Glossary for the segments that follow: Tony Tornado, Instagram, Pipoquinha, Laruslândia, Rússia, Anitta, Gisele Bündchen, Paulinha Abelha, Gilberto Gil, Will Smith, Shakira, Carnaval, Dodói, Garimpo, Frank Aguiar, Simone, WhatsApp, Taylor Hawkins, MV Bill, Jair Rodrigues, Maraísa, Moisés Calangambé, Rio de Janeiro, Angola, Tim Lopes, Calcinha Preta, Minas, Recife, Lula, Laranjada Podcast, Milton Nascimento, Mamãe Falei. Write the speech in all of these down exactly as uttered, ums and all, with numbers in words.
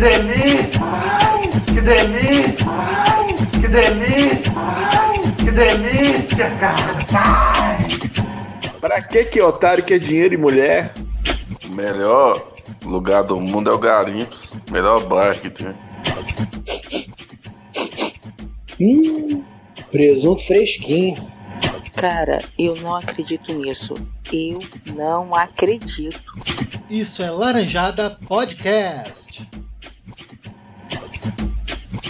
delícia! Que delícia! Que delícia! Que delícia, cara! Pra que que otário quer dinheiro e mulher? Melhor lugar do mundo é o garimpo. Melhor bar que tem. Hum, presunto fresquinho. Cara, eu não acredito nisso. Eu não acredito. Isso é Laranjada Podcast.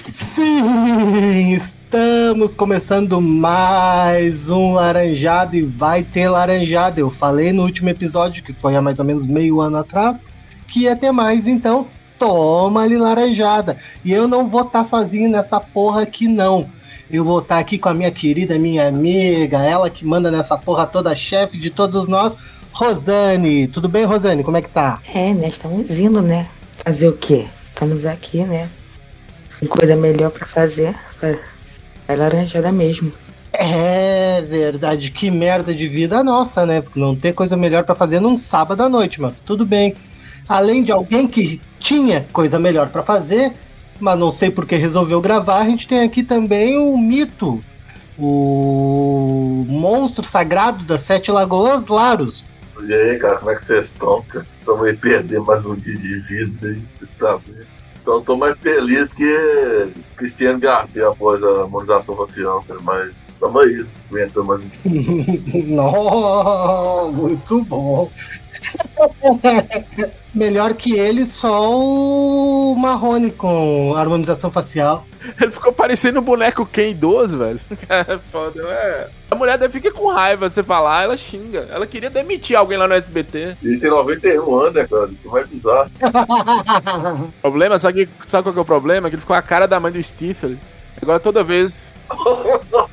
Sim, estamos começando mais um Laranjada e vai ter Laranjada. Eu falei no último episódio, que foi há mais ou menos meio ano atrás, que ia ter mais, então toma-lhe Laranjada. E eu não vou estar sozinho nessa porra aqui não. Eu vou estar aqui com a minha querida, minha amiga, ela que manda nessa porra toda, chefe de todos nós, Rosane. Tudo bem, Rosane? Como é que tá? É, né? Estamos indo, né? Fazer o quê? Estamos aqui, né? Tem coisa melhor pra fazer. É Laranjada mesmo. É verdade. Que merda de vida nossa, né? Não ter coisa melhor pra fazer num sábado à noite, mas tudo bem. Além de alguém que tinha coisa melhor pra fazer, mas não sei porque resolveu gravar, a gente tem aqui também o mito, o monstro sagrado das Sete Lagoas, Laros. E aí, cara, como é que vocês estão? Estamos aí perdendo mais um dia de vida, hein? Tá vendo? Então tô mais feliz que Cristiano Garcia após a harmonização racial, mas estamos aí, aguentando mais um dia. Não, muito bom. Melhor que ele, só o Marrone com harmonização facial. Ele ficou parecendo um boneco Ken idoso, velho. É foda, é. A mulher deve ficar com raiva, você falar, ela xinga. Ela queria demitir alguém lá no S B T. Ele tem noventa e um anos, né, cara? Isso vai pisar. O problema, sabe, sabe qual que é o problema? Que ele ficou a cara da mãe do Steffi. Agora toda vez...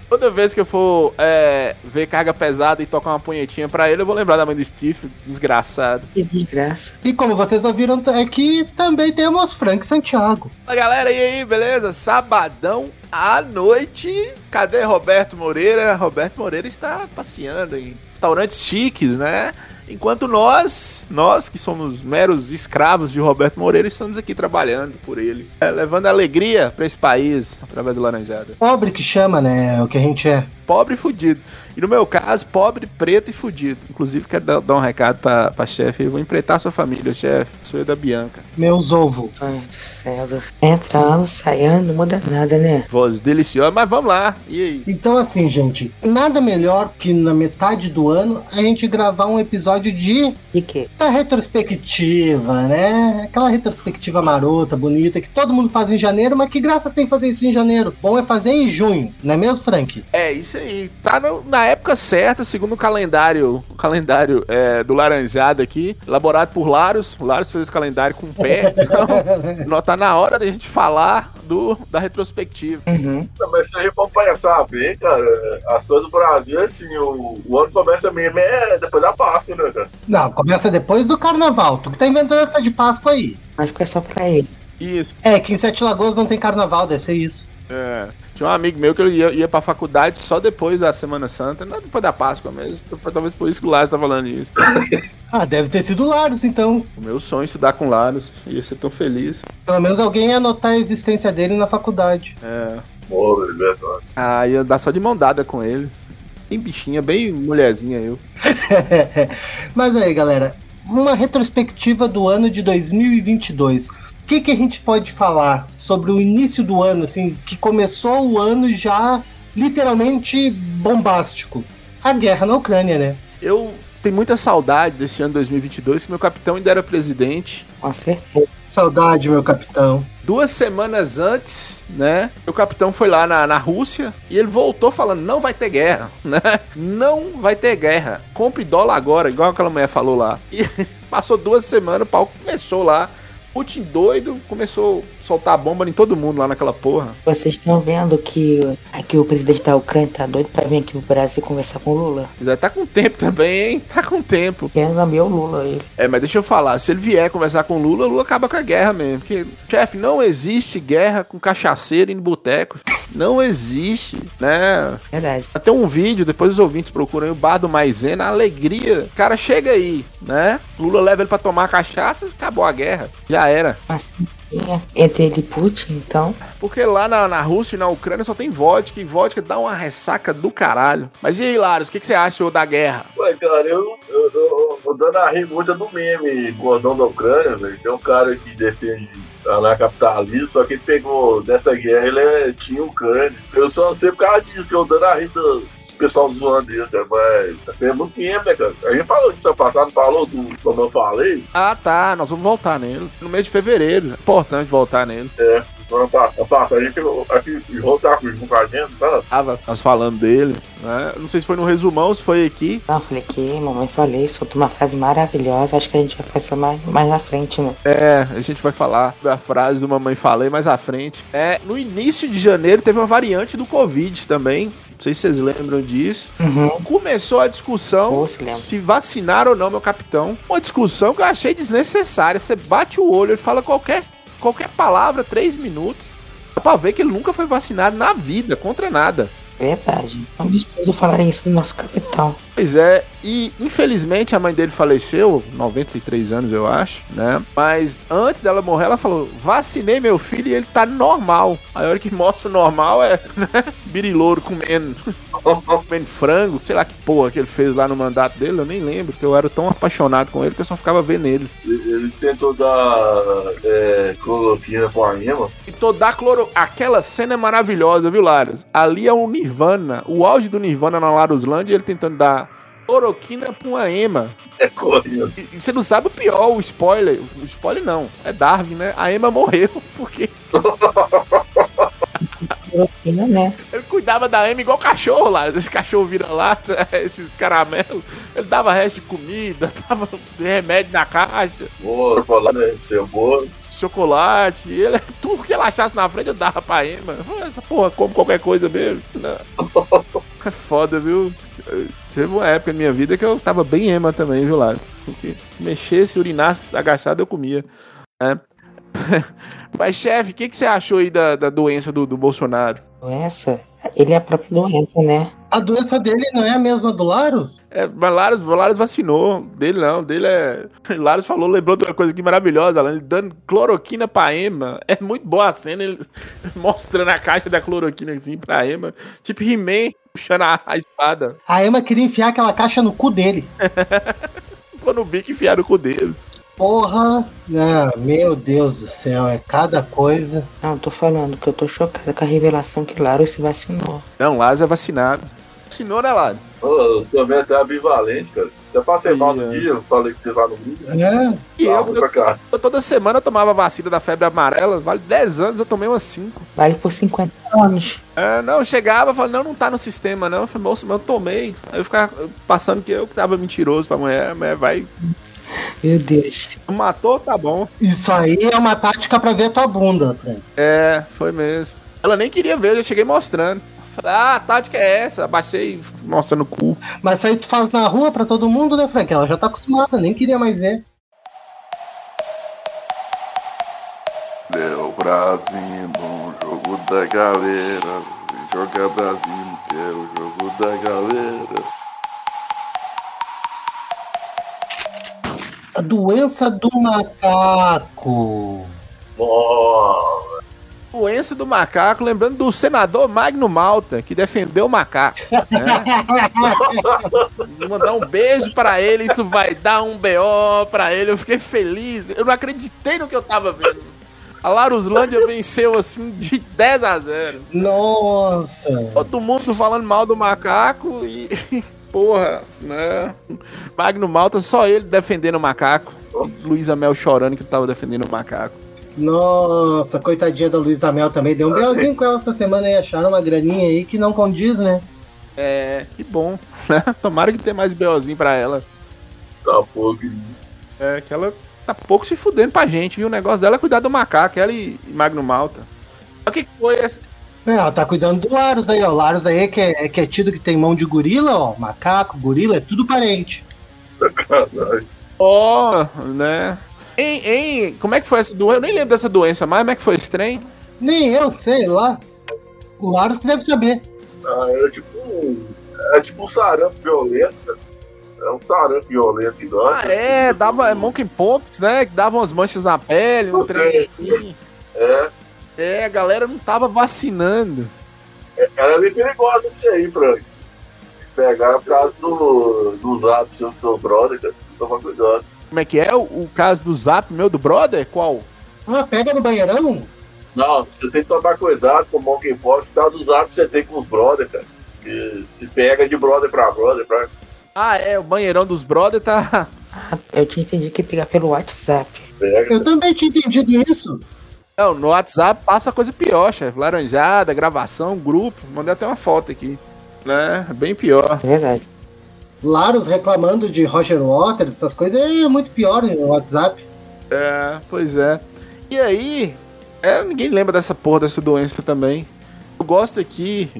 Toda vez que eu for é, ver carga pesada e tocar uma punhetinha pra ele, eu vou lembrar da mãe do Steve, desgraçado. Que desgraça. E como vocês ouviram aqui, também temos Frank Santiago. Fala galera, e aí, beleza? Sabadão à noite. Cadê Roberto Moreira? Roberto Moreira está passeando em restaurantes chiques, né? Enquanto nós, nós que somos meros escravos de Roberto Moreira, estamos aqui trabalhando por ele, é, levando alegria pra esse país, através do Laranjada. Pobre que chama, né? O que a gente é. Pobre e fudido. E no meu caso, pobre, preto e fudido. Inclusive, quero dar, dar um recado pra, pra chefe. Eu vou empreitar sua família, chefe. Sou eu da Bianca. Meus ovos. Ai, do céu. Entrando, saindo, não muda nada, né? Voz deliciosa, mas vamos lá. E aí? Então, assim, gente, nada melhor que na metade do ano a gente gravar um episódio de... De quê? Da retrospectiva, né? Aquela retrospectiva marota, bonita, que todo mundo faz em janeiro, mas que graça tem fazer isso em janeiro? Bom é fazer em junho, não é mesmo, Frank? É, isso aí. Tá no, na época certa, segundo o calendário, o calendário é, do Laranjada aqui, elaborado por Laros. O Laros fez esse calendário com o pé. Então, tá na hora da gente falar do, da retrospectiva. Uhum. Mas se a gente for pensar bem, cara, as coisas do Brasil, assim, o, o ano começa mesmo é depois da Páscoa, né? Não, começa depois do Carnaval. Tu que tá inventando essa de Páscoa aí. Acho que é só pra ele. Isso. É, que em Sete Lagoas não tem Carnaval, deve ser isso. É. Tinha um amigo meu que ele ia, ia pra faculdade só depois da Semana Santa. Não é depois da Páscoa mesmo. Talvez por isso que o Laros tá falando isso. Ah, deve ter sido o Laros, então. O meu sonho é estudar com o Laros. Ia ser tão feliz. Pelo menos alguém ia anotar a existência dele na faculdade. É. Pô, é verdade. Ah, ia dar só de mão dada com ele. Bem bichinha, bem mulherzinha eu. Mas aí, galera, uma retrospectiva do ano de dois mil e vinte e dois. O que, que a gente pode falar sobre o início do ano, assim, que começou o ano já literalmente bombástico? A guerra na Ucrânia, né? Eu tenho muita saudade desse ano dois mil e vinte e dois, que meu capitão ainda era presidente. Com certeza. Saudade, meu capitão. Duas semanas antes, né, o capitão foi lá na, na Rússia e ele voltou falando, não vai ter guerra, né? Não vai ter guerra. Compre dólar agora, igual aquela mulher falou lá. E passou duas semanas, o pau começou lá. Putin doido, começou a soltar a bomba em todo mundo lá naquela porra. Vocês estão vendo que aqui o presidente da Ucrânia tá doido pra vir aqui pro Brasil conversar com o Lula. Tá com tempo também, hein? Tá com tempo. Quer lamber o Lula aí. É, mas deixa eu falar, se ele vier conversar com o Lula, o Lula acaba com a guerra mesmo. Porque, chefe, não existe guerra com cachaceiro em boteco. Não existe, né? Verdade. Até um vídeo, depois os ouvintes procuram aí o bar do Maisena, a alegria. O cara chega aí, né? Lula leva ele pra tomar cachaça, acabou a guerra. Já era. Mas entre ele e Putin, então. Porque lá na, na Rússia e na Ucrânia só tem vodka, e vodka dá uma ressaca do caralho. Mas e aí, Laros, o que, que você acha da guerra? Ué, cara, eu, eu, eu, eu dando a remuda do meme gordão da Ucrânia, velho. Tem um cara que defende anarcapitalista, só que ele pegou dessa guerra, ele é, tinha Ucrânia. Eu só sei por causa disso, que eu dando a rita os pessoal zoando ele, cara, mas é muito meme, né, cara? A gente falou disso ano passado, falou do como eu falei. Ah, tá, nós vamos voltar nele. No mês de fevereiro, é importante voltar nele. É. Ano passado, a gente voltar com o Cardinho, tá? Tava nós falando dele, né? Não sei se foi no resumão, se foi aqui. Não, falei aqui, mamãe falei, soltou uma frase maravilhosa, acho que a gente vai fazer mais, mais na frente, né? É, a gente vai falar da frase do mamãe falei mais à frente. É, no início de janeiro teve uma variante do Covid também. Não sei se vocês lembram disso. Uhum. Começou a discussão se vacinar ou não, meu capitão. Uma discussão que eu achei desnecessária. Você bate o olho, ele fala qualquer... Qualquer palavra, três minutos, dá pra ver que ele nunca foi vacinado na vida, contra nada. Verdade. É absurdo falar isso do nosso capitão. Pois é, e infelizmente a mãe dele faleceu, noventa e três anos eu acho, né? Mas antes dela morrer, ela falou, vacinei meu filho e ele tá normal. A hora que mostra o normal é, né? Birilouro comendo, comendo frango, sei lá que porra que ele fez lá no mandato dele, eu nem lembro, porque eu era tão apaixonado com ele que eu só ficava vendo ele. Ele tentou dar é, cloroquina com a minha, mano. Tentou dar cloroquina. Aquela cena é maravilhosa, viu, Laros? Ali é um Nirvana, o auge do Nirvana na Laruslândia, ele tentando dar cloroquina pra uma ema. É corrido. E, e você não sabe o pior, o spoiler. O spoiler não, é Darwin, né? A ema morreu, porque... cloroquina, né? Ele cuidava da ema igual cachorro lá. Esse cachorro vira lá, esses caramelos. Ele dava resto de comida, dava remédio na caixa. Boa, falar, né? Você é boa. Chocolate, ele, tudo que ela achasse na frente eu dava pra Ema. Essa porra come qualquer coisa mesmo. É foda, viu? Teve uma época na minha vida que eu tava bem Ema também, viu, Laros? Porque mexesse, urinasse, agachado eu comia. É. Mas, chefe, o que, que você achou aí da, da doença do, do Bolsonaro? Doença? Ele é a própria doença, né? A doença dele não é a mesma do Laros? É, mas Laros, Laros vacinou. Dele não, dele é... Laros falou, lembrou de uma coisa aqui maravilhosa, Alan, ele dando cloroquina pra Ema. É muito boa a cena, ele mostrando a caixa da cloroquina assim pra Ema. Tipo He-Man puxando a, a espada. A Ema queria enfiar aquela caixa no cu dele. Pô, no bico enfiar no cu dele. Porra! Ah, meu Deus do céu, é cada coisa. Não, eu tô falando que eu tô chocado com a revelação que Laros se vacinou. Não, Laros é vacinado. Vacinou, né, Laros? Ô, eu também até ambivalente, cara. Eu passei mal no dia, eu falei que você vai no vídeo. É. E eu, eu, eu toda semana eu tomava vacina da febre amarela, vale dez anos, eu tomei umas cinco. Vale por cinquenta anos. É, não, eu chegava, eu falava, não, não tá no sistema, não. Eu falei, moço, mas eu tomei. Aí eu ficava passando que eu que tava mentiroso pra mulher, mas vai... Meu Deus. Matou, tá bom. Isso aí é uma tática pra ver a tua bunda, Frank. É, foi mesmo. Ela nem queria ver, eu já cheguei mostrando. Falei, ah, a tática é essa. Abaixei mostrando o cu. Mas isso aí tu faz na rua pra todo mundo, né, Frank? Ela já tá acostumada, nem queria mais ver. Meu Brasil, no jogo da galera. Joga Brasil, que é o jogo da galera. A doença do macaco. Oh. Doença do macaco, lembrando do senador Magno Malta, que defendeu o macaco. Né? Mandar um beijo pra ele, isso vai dar um B O pra ele. Eu fiquei feliz, eu não acreditei no que eu tava vendo. A Laruslândia venceu assim de dez a zero. Nossa! Todo mundo falando mal do macaco e... Porra, né? Magno Malta, só ele defendendo o macaco. Luísa Mel chorando que tava defendendo o macaco. Nossa, coitadinha da Luísa Mel também. Deu um belzinho com ela essa semana e acharam uma graninha aí que não condiz, né? É, que bom. Tomara que tenha mais belzinho pra ela. Tá pouco. É, que ela tá pouco se fudendo pra gente, viu? O negócio dela é cuidar do macaco, ela e Magno Malta. O que foi essa? É, ela tá cuidando do Laros aí, ó. Laros aí que é, que é tido que tem mão de gorila, ó. Macaco, gorila, é tudo parente. Caralho. Ó, oh, né? Hein, hein? Como é que foi essa doença? Eu nem lembro dessa doença mais. Como é que foi esse trem? Nem eu, sei lá. O Laros que deve saber. Ah, era tipo um... Era tipo um sarampo violento, cara. É um sarampo violento igual. Ah, é, dava é, monkeypox, né? Que dava umas manchas na pele, um trem assim. É. É, a galera não tava vacinando. É, era meio perigosa isso aí, Frank. Pegaram o caso do, do Zap, seu, seu brother, cara. Toma cuidado. Como é que é o, o caso do Zap, meu, do brother? Qual? Uma pega no banheirão? Não, você tem que tomar cuidado com o monkeypox. Por causa do Zap que você tem com os brother, cara. E se pega de brother pra brother, Frank. Ah, é, o banheirão dos brother tá... Eu tinha entendido que ia pegar pelo WhatsApp. Pega. Eu também tinha entendido isso. Não, no WhatsApp passa coisa pior, chefe. Laranjada, gravação, grupo. Mandei até uma foto aqui, né? Bem pior. É verdade. Laros reclamando de Roger Waters, essas coisas é muito pior no WhatsApp. É, pois é. E aí, é, ninguém lembra dessa porra, dessa doença também. Eu gosto aqui...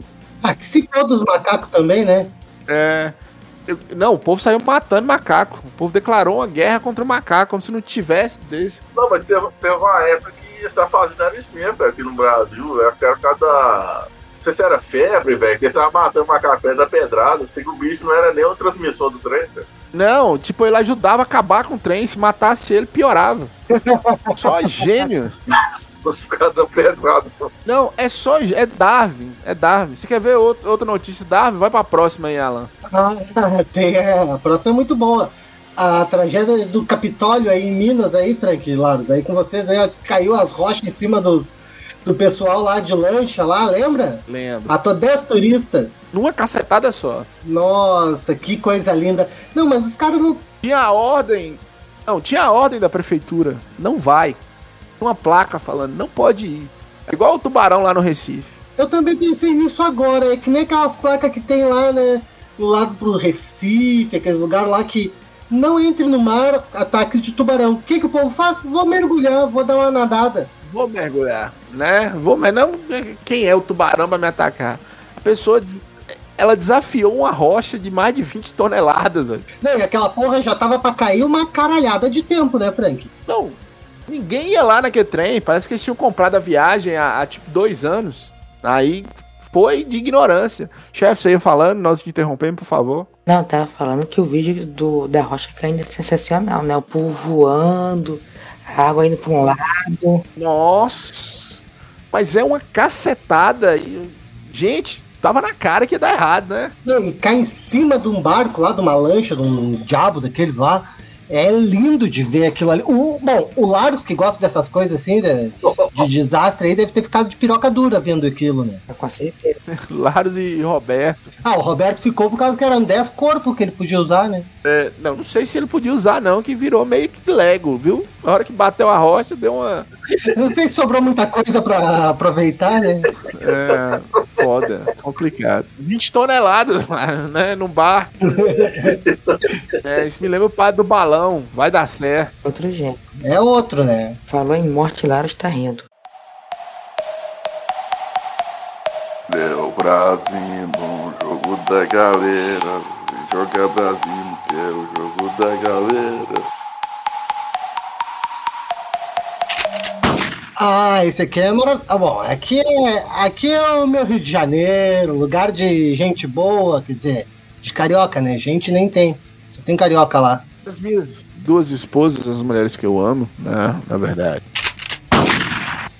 Ah, que se for dos macacos também, né? É... Não, o povo saiu matando macaco. O povo declarou uma guerra contra o macaco, como se não tivesse desse. Não, mas teve, teve uma época que eles estavam fazendo era isso mesmo, velho, aqui no Brasil, velho. Era cada... Não sei se era febre, velho, que eles estavam matando macaco da pedrada, assim, o bicho não era nem o transmissor do trem, velho. Não, tipo, ele ajudava a acabar com o trem, se matasse ele, piorava. Só gênio. Os caras da pedrada. Não, é só... É Darwin, é Darwin. Você quer ver outro, outra notícia? Darwin, vai pra próxima aí, Alan. Ah, tem, é, a próxima é muito boa. A tragédia do Capitólio aí em Minas, aí, Frank, Laros, aí com vocês, aí caiu as rochas em cima dos... do pessoal lá de lancha lá, lembra? Lembro. Matou dez turistas. Numa cacetada só. Nossa, que coisa linda. Não, mas os caras não... Tinha a ordem... Não, tinha a ordem da prefeitura. Não vai. Uma placa falando, não pode ir. É igual o tubarão lá no Recife. Eu também pensei nisso agora. É que nem aquelas placas que tem lá, né? Do lado pro Recife, aqueles lugares lá que... Não entre no mar, ataque de tubarão. O que que o povo faz? Vou mergulhar, vou dar uma nadada. Vou mergulhar, né? Vou, mas não quem é o tubarão pra me atacar. A pessoa, ela desafiou uma rocha de mais de vinte toneladas, velho. Não, e aquela porra já tava pra cair uma caralhada de tempo, né, Frank? Não, ninguém ia lá naquele trem. Parece que eles tinham comprado a viagem há, há tipo, dois anos. Aí foi de ignorância. Chefe, você ia falando, nós te interrompemos, por favor. Não, tava falando que o vídeo do, da rocha caindo é sensacional, né? O povo voando... A água indo pra um lado. Nossa! Mas é uma cacetada. Gente, tava na cara que ia dar errado, né? E cai em cima de um barco lá, de uma lancha, de um diabo daqueles lá. É lindo de ver aquilo ali. O, bom, o Laros, que gosta dessas coisas assim, de, de desastre aí, deve ter ficado de piroca dura vendo aquilo, né? Com certeza. Laros e Roberto. Ah, o Roberto ficou por causa que eram dez corpos que ele podia usar, né? É, não, não sei se ele podia usar, não, que virou meio que Lego, viu? Na hora que bateu a rocha, deu uma... Não sei se sobrou muita coisa pra aproveitar, né? É, foda, complicado. vinte toneladas, mano, né? Num barco. É, isso me lembra o padre do balão. Vai dar certo. Outro jeito. É outro, né? Falou em morte, Laros tá rindo. Meu Brasil, jogo da galera. Joga Brasil, que é o jogo da galera. Ah, esse aqui é maravilhoso. Ah, bom, aqui é, aqui é o meu Rio de Janeiro, lugar de gente boa, quer dizer, de carioca, né? Gente nem tem. Só tem carioca lá. As minhas duas esposas, as mulheres que eu amo, né? Na verdade.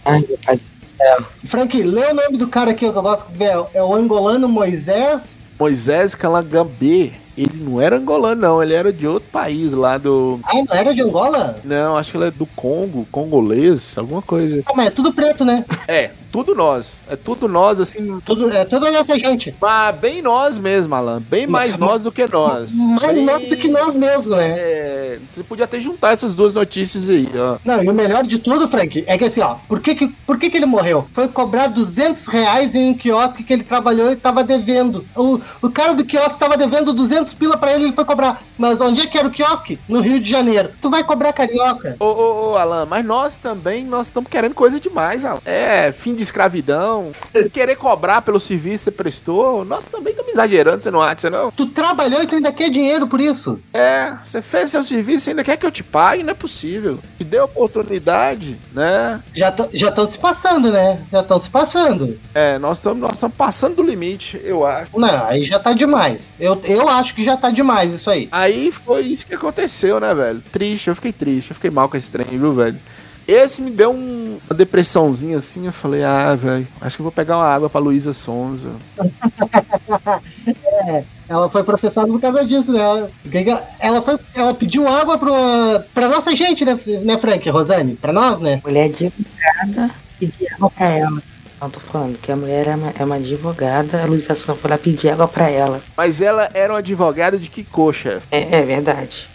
Ai, meu pai do céu. Frank, lê o nome do cara aqui que eu gosto de ver. É o angolano Moisés. Moisés Calangambé. Ele não era angolano, não. Ele era de outro país lá do... Ah, não era de Angola? Não, acho que ele é do Congo, congolês, alguma coisa. Ah, mas é tudo preto, né? É, tudo nós. É tudo nós, assim... Tudo, é toda a nossa gente. Mas bem nós mesmo, Alan. Bem mais mas, nós do que nós. Mais bem... nós do que nós mesmo, né? É, você podia até juntar essas duas notícias aí, ó. Não, e o melhor de tudo, Frank, é que assim, ó... Por que que, por que que ele morreu? Foi cobrar duzentos reais em um quiosque que ele trabalhou e tava devendo. O, o cara do quiosque tava devendo duzentos pila pra ele, ele foi cobrar. Mas onde é que era o quiosque? No Rio de Janeiro. Tu vai cobrar carioca. Ô, ô, ô, Alan, mas nós também, nós estamos querendo coisa demais, Alan. É, fim de escravidão, querer cobrar pelo serviço que você prestou. Nós também estamos exagerando, você não acha, não? Tu trabalhou e tu ainda quer dinheiro por isso? É, você fez seu serviço e ainda quer que eu te pague? Não é possível. Te deu oportunidade, né? Já estão já se passando, né? Já estão se passando. É, nós estamos nós passando do limite, eu acho. Não, aí já tá demais. Eu, eu acho que já tá demais isso aí. Aí foi isso que aconteceu, né, velho? Triste, eu fiquei triste, eu fiquei mal com esse trem, viu, velho? Esse me deu um, uma depressãozinha assim, eu falei, ah, velho, acho que eu vou pegar uma água pra Luísa Sonza. É, ela foi processada por causa disso, né? Ela, ela, foi, ela pediu água pro, pra nossa gente, né, né, Frank, Rosane? Pra nós, né? Mulher advogada pediu água pra ela. Não, tô falando que a mulher é uma, é uma advogada, a Luísa Sonza foi lá pedir água pra ela. Mas ela era uma advogada de que coxa? É, é verdade.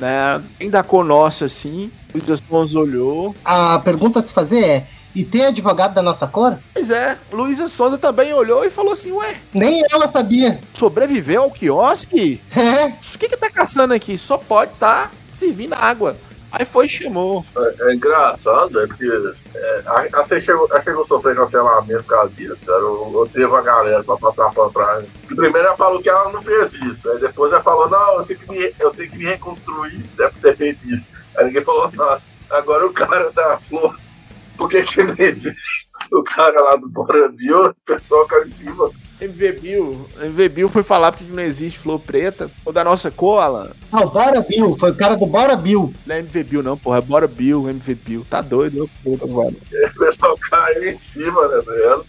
Né? Ainda com nossa, assim, Luísa Sonza olhou. A pergunta a se fazer é: e tem advogado da nossa cor? Pois é, Luísa Sonza também olhou e falou assim: ué, nem ela sabia. Sobreviveu ao quiosque? É. O que que tá caçando aqui? Só pode tá servindo água. Aí foi e chamou. É, é engraçado, é porque é, a, a, chegou, a chegou sofrendo cancelamento por causa disso. Eu, eu teve a galera pra passar pra trás. Primeiro ela falou que ela não fez isso. Aí depois ela falou, não, eu tenho que me, eu tenho que me reconstruir, deve ter feito isso. Aí ninguém falou nada. Agora o cara da flor, por que que não existe? O cara lá do Boramil, o pessoal caiu em cima. M V Bill, M V Bill foi falar porque não existe flor preta, ou da nossa cor, Alan. Ah, o Bora Bill, foi o cara do Bora Bill. Não é M V Bill não, porra, é Bora Bill, M V Bill, tá doido, meu puta, mano. O pessoal caiu em cima, né, velho?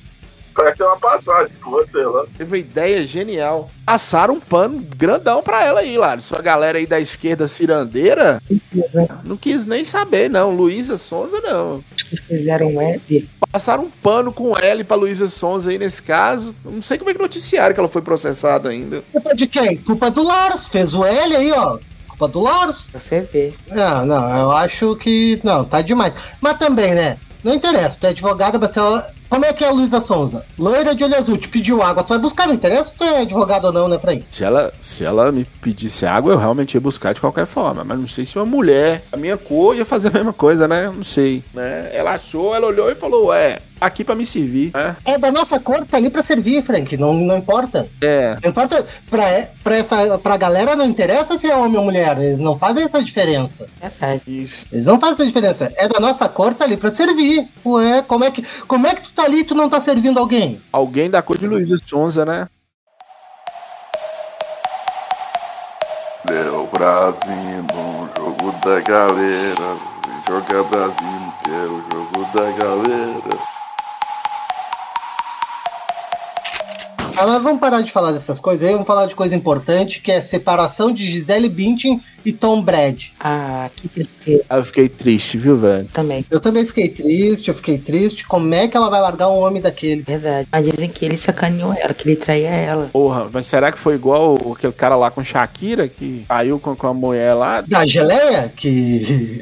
Parece que tem uma passagem, porra, sei lá. Teve uma ideia genial. Passaram um pano grandão pra ela aí, Laros. Sua galera aí da esquerda cirandeira, não quis nem saber, não. Luísa Sonza, não. Acho que fizeram um L. Passaram um pano com L pra Luísa Sonza aí nesse caso. Não sei como é que noticiaram que ela foi processada ainda. Culpa de quem? Culpa do Laros. Fez o L aí, ó. Culpa do Laros. Você vê. Não, não. Eu acho que... Não, tá demais. Mas também, né? Não interessa. Tu é advogada, mas se ela... Como é que é a Luísa Sonza? Loira de olho azul, te pediu água, tu vai buscar, não interessa se tu é advogado ou não, né, Frank? Se ela, se ela me pedisse água, eu realmente ia buscar de qualquer forma, mas não sei se uma mulher, a minha cor, ia fazer a mesma coisa, né? Não sei, né? Ela achou, ela olhou e falou, ué, aqui pra me servir, né? É, da nossa cor, tá ali pra servir, Frank, não, não importa. É. Não importa, pra, pra, essa, pra galera não interessa se é homem ou mulher, eles não fazem essa diferença. É, tá. Isso. Eles não fazem essa diferença, é da nossa cor, tá ali pra servir. Ué, como é que, como é que tu tá ali e tu não tá servindo alguém? Alguém da cor de Luísa Sonza, né? É o Brasil no jogo da galera. Joga Brasil, que é o jogo da galera. Ah, mas vamos parar de falar dessas coisas aí, vamos falar de coisa importante, que é a separação de Gisele Bündchen e Tom Brady. Ah, que tristeza. Ah, eu fiquei triste, viu, velho? Também. Eu também fiquei triste, eu fiquei triste. Como é que ela vai largar um homem daquele? Verdade. Mas dizem que ele sacaneou ela, que ele traía ela. Porra, mas será que foi igual aquele cara lá com Shakira, que caiu com, com a mulher lá? Da geleia? Que...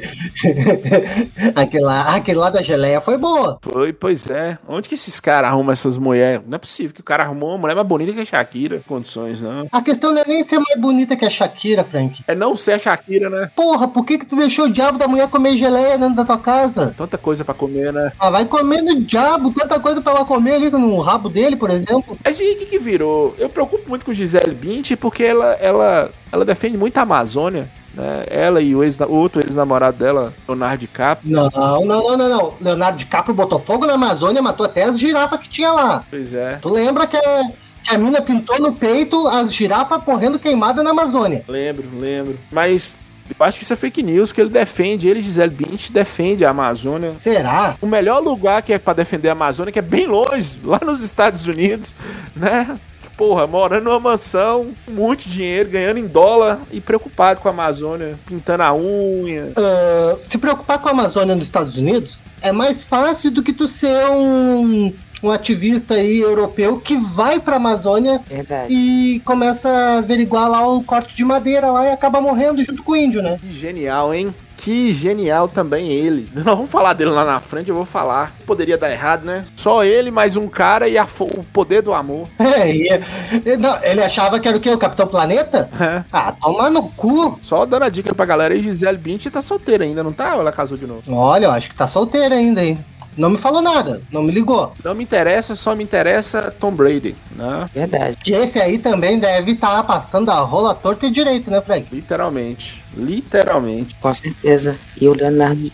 aquele, lá, aquele lá da geleia foi boa. Foi, pois é. Onde que esses caras arrumam essas mulheres? Não é possível que o cara arrumou uma mulher mais bonita que a Shakira, condições, não. A questão não é nem ser mais bonita que a Shakira, Frank. É não ser a Shakira, né? Porra, por que que tu deixou o diabo da mulher comer geleia dentro da tua casa? Tanta coisa pra comer, né? Ah, vai comendo o diabo, tanta coisa pra ela comer ali no rabo dele, por exemplo. Mas e o que que virou? Eu me preocupo muito com Gisele Bündchen porque ela, ela, ela defende muito a Amazônia. Né? Ela e o, ex, o outro ex-namorado dela, Leonardo DiCaprio. Não, não, não, não, não. Leonardo DiCaprio botou fogo na Amazônia, matou até as girafas que tinha lá. Pois é. Tu lembra que a, que a mina pintou no peito as girafas correndo queimada na Amazônia? Lembro, lembro. Mas eu acho que isso é fake news, que ele defende, ele, Gisele Bündchen, defende a Amazônia. Será? O melhor lugar que é pra defender a Amazônia, que é bem longe, lá nos Estados Unidos, né? Porra, morando numa mansão, muito dinheiro, ganhando em dólar e preocupado com a Amazônia, pintando a unha. Uh, se preocupar com a Amazônia nos Estados Unidos é mais fácil do que tu ser um, um ativista aí europeu que vai pra Amazônia. Verdade. E começa a averiguar lá o corte de madeira lá e acaba morrendo junto com o índio, né? Que genial, hein? Que genial também ele. Nós vamos falar dele lá na frente, eu vou falar. Poderia dar errado, né? Só ele, mais um cara e a fo- o poder do amor. É, e, não, ele achava que era o quê? O Capitão Planeta? É. Ah, toma no cu. Só dando a dica pra galera aí, Gisele Bündchen tá solteira ainda, não tá? Ou ela casou de novo? Olha, eu acho que tá solteira ainda, hein? Não me falou nada, não me ligou. Não me interessa, só me interessa Tom Brady, né? Verdade. Que esse aí também deve estar passando a rola torta e direito, né, Frank? Literalmente, literalmente. Com certeza. E o Leonardo...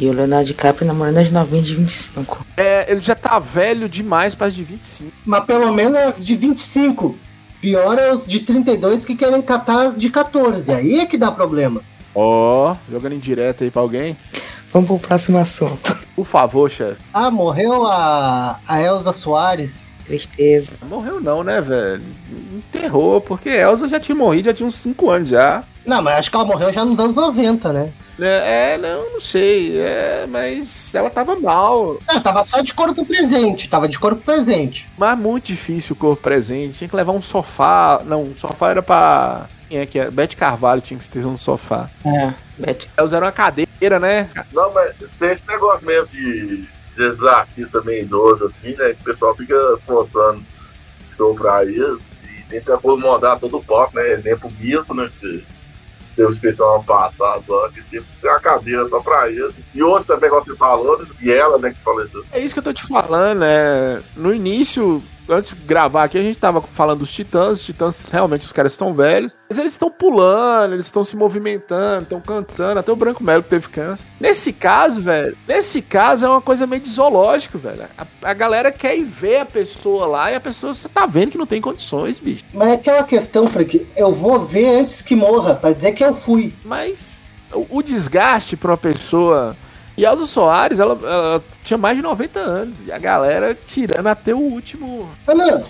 E o Leonardo DiCaprio namorando as novinhas de vinte e cinco. É, ele já tá velho demais para as de vinte e cinco. Mas pelo menos as de vinte e cinco. Pior é os de trinta e dois que querem catar as de catorze. Aí é que dá problema. Ó, oh, jogando em direto aí pra alguém. Vamos pro próximo assunto. Por favor, chefe. Ah, morreu a, a Elsa Soares. Tristeza. Morreu não, né, velho? Enterrou, porque Elsa já tinha morrido, já tinha uns cinco anos já. Não, mas acho que ela morreu já nos anos noventa, né? É, não, não sei, é, mas ela tava mal. Não, tava só de corpo presente, tava de corpo presente. Mas muito difícil o corpo presente, tinha que levar um sofá, não, um sofá era pra... Quem é que é? Beth Carvalho tinha que ter um sofá. É, Beth. Elas eram uma cadeira, né? Não, mas tem esse negócio mesmo de, de esses artistas meio idosos assim, né? Que o pessoal fica forçando show pra eles e tenta acomodar todo o pop, né? Exemplo Guilherme, né? Que teve o pessoal passado lá, que teve uma cadeira só pra eles. E hoje também, como você falou, e ela, né? Que falou isso. É isso que eu tô te falando, né? No início... Antes de gravar aqui, a gente tava falando dos Titãs. Os Titãs, realmente, os caras estão velhos. Mas eles estão pulando, eles estão se movimentando, estão cantando. Até o Branco Melo que teve câncer. Nesse caso, velho, nesse caso é uma coisa meio de zoológico, velho. A, a galera quer ir ver a pessoa lá e a pessoa, você tá vendo que não tem condições, bicho. Mas é aquela questão, Frank, eu vou ver antes que morra, pra dizer que eu fui. Mas o, o desgaste pra uma pessoa... E a Elsa Soares, ela, ela tinha mais de noventa anos. E a galera tirando até o último... Ah, não.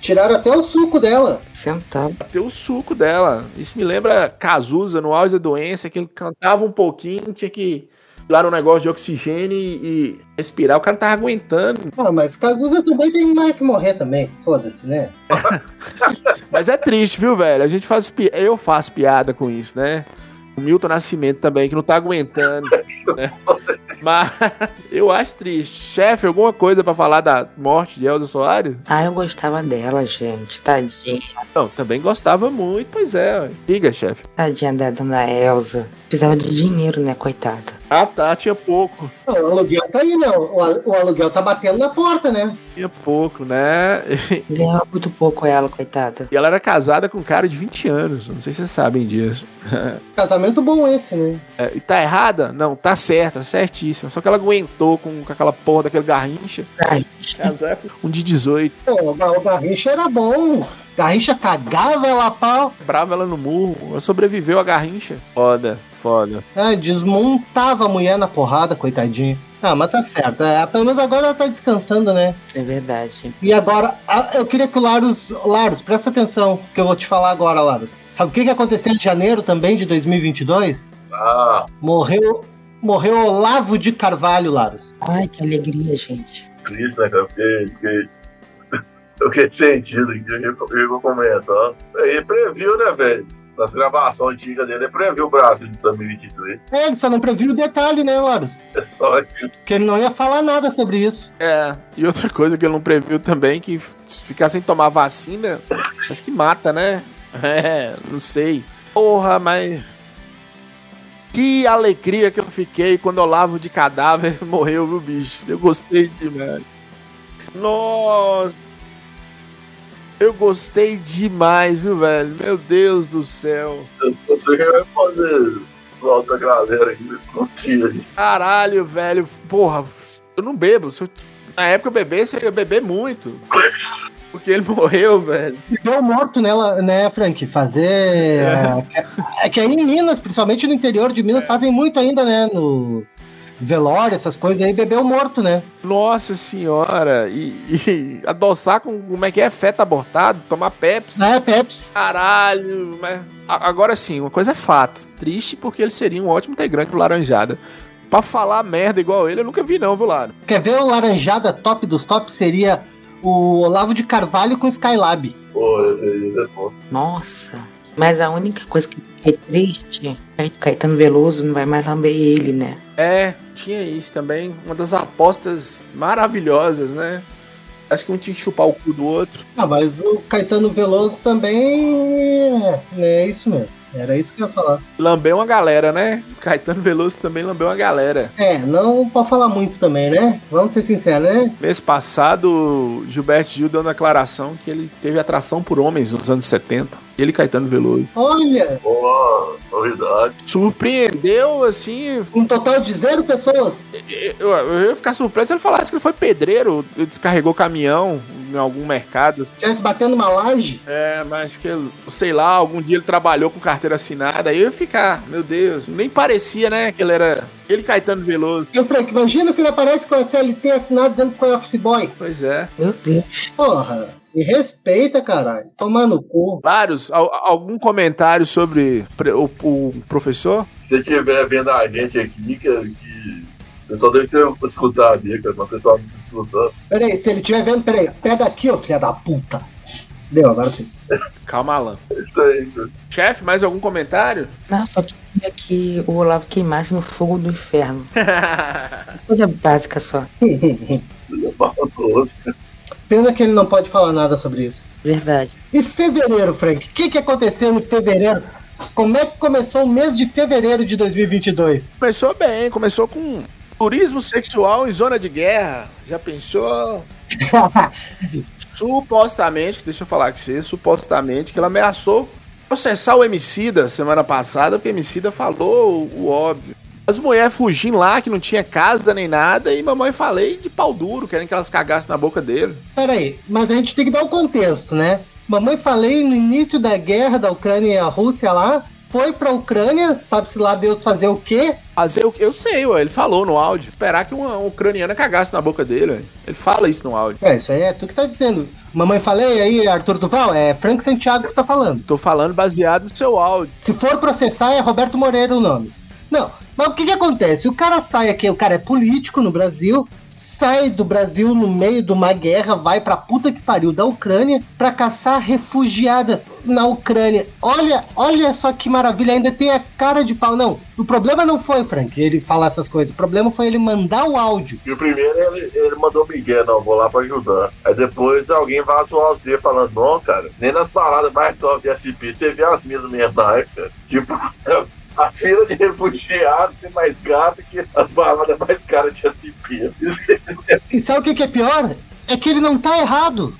Tiraram até o suco dela. Sentado. Até o suco dela. Isso me lembra Cazuza, no auge da doença, que ele cantava um pouquinho, tinha que ir lá no negócio de oxigênio e, e respirar. O cara não tava aguentando. Ah, mas Cazuza também tem mais que morrer também. Foda-se, né? Mas é triste, viu, velho? A gente faz... Pi... Eu faço piada com isso, né? O Milton Nascimento também, que não tá aguentando, né? Mas eu acho triste. Chefe, alguma coisa pra falar da morte de Elsa Soares? Ah, eu gostava dela, gente. Tadinha. Não, também gostava muito, pois é. Diga, chefe. Tadinha da dona Elsa. Precisava de dinheiro, né, coitada? Ah, tá. Tinha pouco. Não, o aluguel tá aí, não. O aluguel tá batendo na porta, né? Tinha pouco, né? Ganhava muito pouco ela, coitada. E ela era casada com um cara de vinte anos. Não sei se vocês sabem disso. Casamento bom esse, né? É, e tá errada? Não, tá certa, certinho. Só que ela aguentou com, com aquela porra daquele Garrincha. Garrincha. Um de dezoito. Pô, o Garrincha era bom. Garrincha cagava ela a pau. Brava ela no murro. Ela sobreviveu a Garrincha. Foda, foda. É, desmontava a mulher na porrada, coitadinha. Ah, mas tá certo. É, pelo menos agora ela tá descansando, né? É verdade. E agora, eu queria que o Laros... Laros, presta atenção, que eu vou te falar agora, Laros. Sabe o que, que aconteceu em janeiro também, de dois mil e vinte e dois? Ah. Morreu... Morreu Olavo de Carvalho, Laros. Ai, que alegria, gente. Isso, né, cara? Eu fiquei, eu fiquei sentido. Eu vou comentar. Ele previu, né, velho? Nas gravações antigas dele, ele previu o Brasil de dois mil e vinte e três. É, ele só não previu o detalhe, né, Laros? É só isso. Porque ele não ia falar nada sobre isso. É, e outra coisa que ele não previu também, que ficar sem tomar vacina, mas que mata, né? É, não sei. Porra, mas... Que alegria que eu fiquei quando Olavo de Cadáver morreu, viu, bicho? Eu gostei demais. Nossa! Eu gostei demais, viu, velho? Meu Deus do céu. Eu sei que vai fazer solta a galera aqui nos dias. Caralho, velho. Porra, eu não bebo. Se eu... Na época eu bebesse, eu ia beber muito. Porque ele morreu, velho. Ficou morto, né, né, Frank? Fazer... É. É que aí em Minas, principalmente no interior de Minas, é. Fazem muito ainda, né? No velório, essas coisas aí, bebeu morto, né? Nossa senhora! E, e adoçar com, como é que é? Feto abortado? Tomar Pepsi? É, Pepsi. Caralho! Mas... Agora sim, uma coisa é fato. Triste porque ele seria um ótimo integrante do Laranjada. Pra falar merda igual ele, eu nunca vi não, viu, Lara? Quer ver o Laranjada top dos tops? Seria... O Olavo de Carvalho com Skylab. Pô, esse aí é bom. Nossa, mas a única coisa que é triste é que Caetano Veloso não vai mais lamber ele, né? É, tinha isso também. Uma das apostas maravilhosas, né? Acho que um tinha que chupar o cu do outro. Ah, mas o Caetano Veloso também É, é isso mesmo. Era isso que eu ia falar. Lambeu uma galera, né? Caetano Veloso também lambeu uma galera. É, não pode falar muito também, né? Vamos ser sinceros, né? Mês passado, Gilberto Gil deu uma declaração que ele teve atração por homens nos anos setenta. Ele, Caetano Veloso. Olha! Olá, novidade. Surpreendeu, assim... Um total de zero pessoas. Eu, eu ia ficar surpreso se ele falasse que ele foi pedreiro, descarregou caminhão em algum mercado. Estivesse batendo uma laje? É, mas que, sei lá, algum dia ele trabalhou com carteira assinada, aí eu ia ficar, meu Deus, nem parecia, né, que ele era... Ele, Caetano Veloso. Eu, Frank, imagina se ele aparece com a C L T assinada dizendo que foi office boy. Pois é. Meu Deus. Porra. Me respeita, caralho. Tomar no cu. Vários, al- algum comentário sobre pre- o, o professor? Se você estiver vendo a gente aqui, que, que o pessoal deve ter escutado, cara, mas o pessoal não tá escutando. Peraí, se ele estiver vendo, peraí, pega aqui, ô filha da puta. Deu, agora sim. Calma, Alan. É isso aí, meu. Chefe, mais algum comentário? Não, só que é que o Olavo queimasse no fogo do inferno. Coisa básica só. Pena que ele não pode falar nada sobre isso. Verdade. E fevereiro, Frank? O que, que aconteceu em fevereiro? Como é que começou o mês de fevereiro de dois mil e vinte e dois? Começou bem, começou com turismo sexual em zona de guerra. Já pensou? Supostamente, deixa eu falar com você, supostamente que ela ameaçou processar o Emicida semana passada, porque o Emicida falou o óbvio. As mulheres fugindo lá, que não tinha casa nem nada, e mamãe falei de pau duro, querendo que elas cagassem na boca dele. Peraí, mas a gente tem que dar o contexto, né? Mamãe falei no início da guerra da Ucrânia e a Rússia lá, foi pra Ucrânia, sabe-se lá Deus fazer o quê? Fazer o quê? Eu sei, ué, ele falou no áudio, esperar que uma ucraniana cagasse na boca dele, ué. Ele fala isso no áudio. É, isso aí é tu que tá dizendo. Mamãe falei aí, Arthur Duval, é Frank Santiago que tá falando. Tô falando baseado no seu áudio. Se for processar, é Roberto Moreira o nome. Não, mas o que que acontece? O cara sai aqui, o cara é político no Brasil, sai do Brasil no meio de uma guerra, vai pra puta que pariu da Ucrânia pra caçar refugiada na Ucrânia. Olha, olha só que maravilha, ainda tem a cara de pau. Não, o problema não foi, Frank, ele falar essas coisas. O problema foi ele mandar o áudio. E o primeiro ele, ele mandou Miguel, não, vou lá pra ajudar. Aí depois alguém vazou aos dedos falando, não, cara, nem nas paradas mais top de S P, você vê as minhas mentais, cara. Tipo... A fila de refugiados é mais gata que as baladas mais caras de S P. E sabe o que, que é pior? É que ele não tá errado.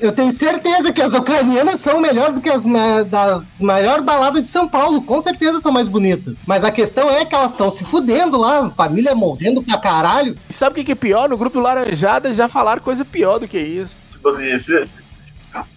Eu tenho certeza que as ucranianas são melhor do que as me- das maior baladas de São Paulo. Com certeza são mais bonitas. Mas a questão é que elas estão se fudendo lá. Família morrendo pra caralho. E sabe o que, que é pior? No grupo Laranjada já falaram coisa pior do que isso. Tipo assim...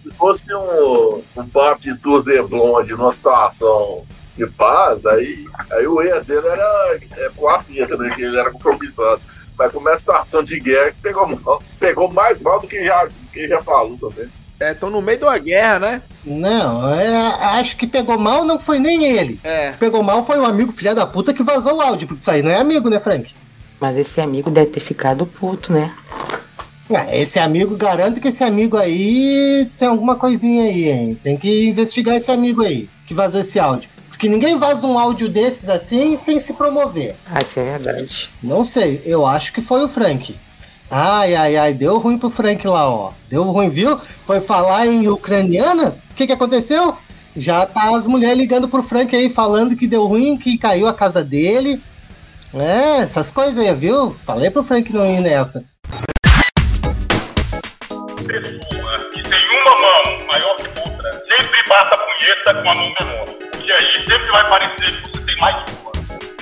Se fosse um, um papo de Tour de Blonde, numa situação de paz, aí, aí o erro dele era é, assim, né, que ele era compromissado. Mas como é a situação de guerra, que pegou mal, pegou mais mal do que já, que já falou também. É, estão no meio de uma guerra, né? Não, é, acho que pegou mal não foi nem ele. É. Que pegou mal foi o amigo filha da puta que vazou o áudio, porque isso aí não é amigo, né, Frank? Mas esse amigo deve ter ficado puto, né? Esse amigo, garanto que esse amigo aí tem alguma coisinha aí, hein? Tem que investigar esse amigo aí, que vazou esse áudio. Porque ninguém vaza um áudio desses assim sem se promover. Ah, isso é verdade. Não sei, eu acho que foi o Frank. Ai, ai, ai, deu ruim pro Frank lá, ó. Deu ruim, viu? Foi falar em ucraniana? O que que aconteceu? Já tá as mulheres ligando pro Frank aí, falando que deu ruim, que caiu a casa dele. É, essas coisas aí, viu? Falei pro Frank não ir nessa. Com a mão menor. E aí sempre vai parecer que você tem mais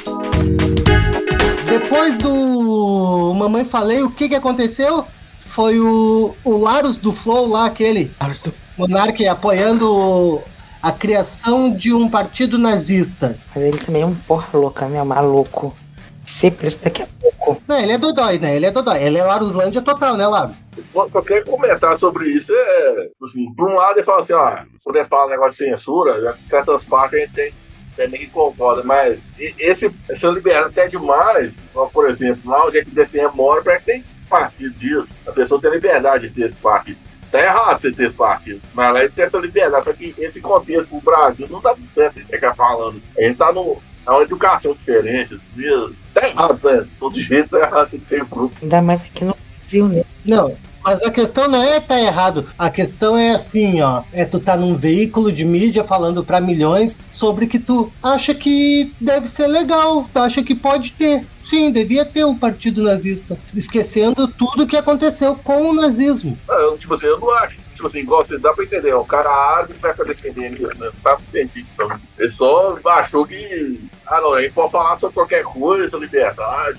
uma. Depois do Mamãe Falei, o que que aconteceu? Foi o, o Laros do Flow lá, aquele monarca apoiando a criação de um partido nazista. Mas ele também é um porra louca, né? Maluco. Sempre isso daqui a pouco. Não, ele é dodói, né? Ele é dodói. Ele é Laruslândia total, né, Laros? Qualquer comentário sobre isso é... Assim, por um lado, ele fala assim, ó... Quando ele fala um negócio de censura, já que certas partes a gente tem... Tem ninguém que concorda, mas... Esse, essa liberdade até demais... Por exemplo, lá onde é que o D C M mora, parece que tem partido disso. A pessoa tem liberdade de ter esse partido. Tá errado você ter esse partido. Mas lá eles têm essa liberdade. Só que esse contexto pro Brasil não dá muito certo. Ele fica falando. A gente tá no... É uma educação diferente, tá errado, né? Todo jeito tá errado você ter grupo. Ainda mais aqui no Brasil, né? Não, Mas a questão não é tá errado. A questão é assim, ó. É tu tá num veículo de mídia falando pra milhões sobre que tu acha que deve ser legal, tu acha que pode ter. Sim, devia ter um partido nazista, esquecendo tudo que aconteceu com o nazismo. Não, tipo assim, eu não acho. Tipo assim, igual você dá pra entender, ó, o cara arde pra defender ele, né? Tá sem ficção. Ele só achou que, ah não, ele pode falar sobre qualquer coisa, liberdade.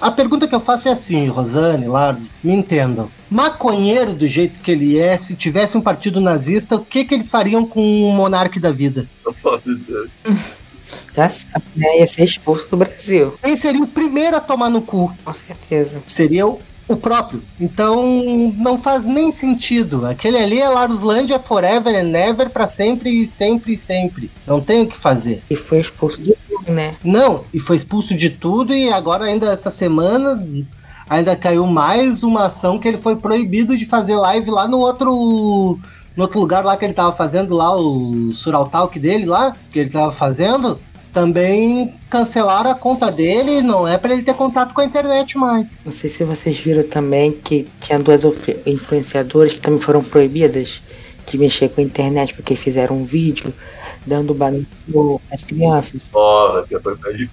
A pergunta que eu faço é assim, Rosane, Laros, me entendam. Maconheiro do jeito que ele é, se tivesse um partido nazista, o que, que eles fariam com um monarca da vida? Não posso dizer. Já sabe, né? Ia ser expulso do Brasil. Quem seria o primeiro a tomar no cu? Com certeza. Seria o, o próprio. Então, não faz nem sentido. Aquele ali é Laruslândia forever and ever, pra sempre e sempre e sempre. Não tem o que fazer. E foi expulso de Né? Não, e foi expulso de tudo e agora ainda essa semana ainda caiu mais uma ação que ele foi proibido de fazer live lá no outro, no outro lugar lá que ele tava fazendo lá, o Suraltalk dele lá, que ele tava fazendo, também cancelaram a conta dele, não é pra ele ter contato com a internet mais. Não sei se vocês viram também que tinha duas influenciadoras que também foram proibidas de mexer com a internet porque fizeram um vídeo dando barulho às crianças. Porra, que foi perdido,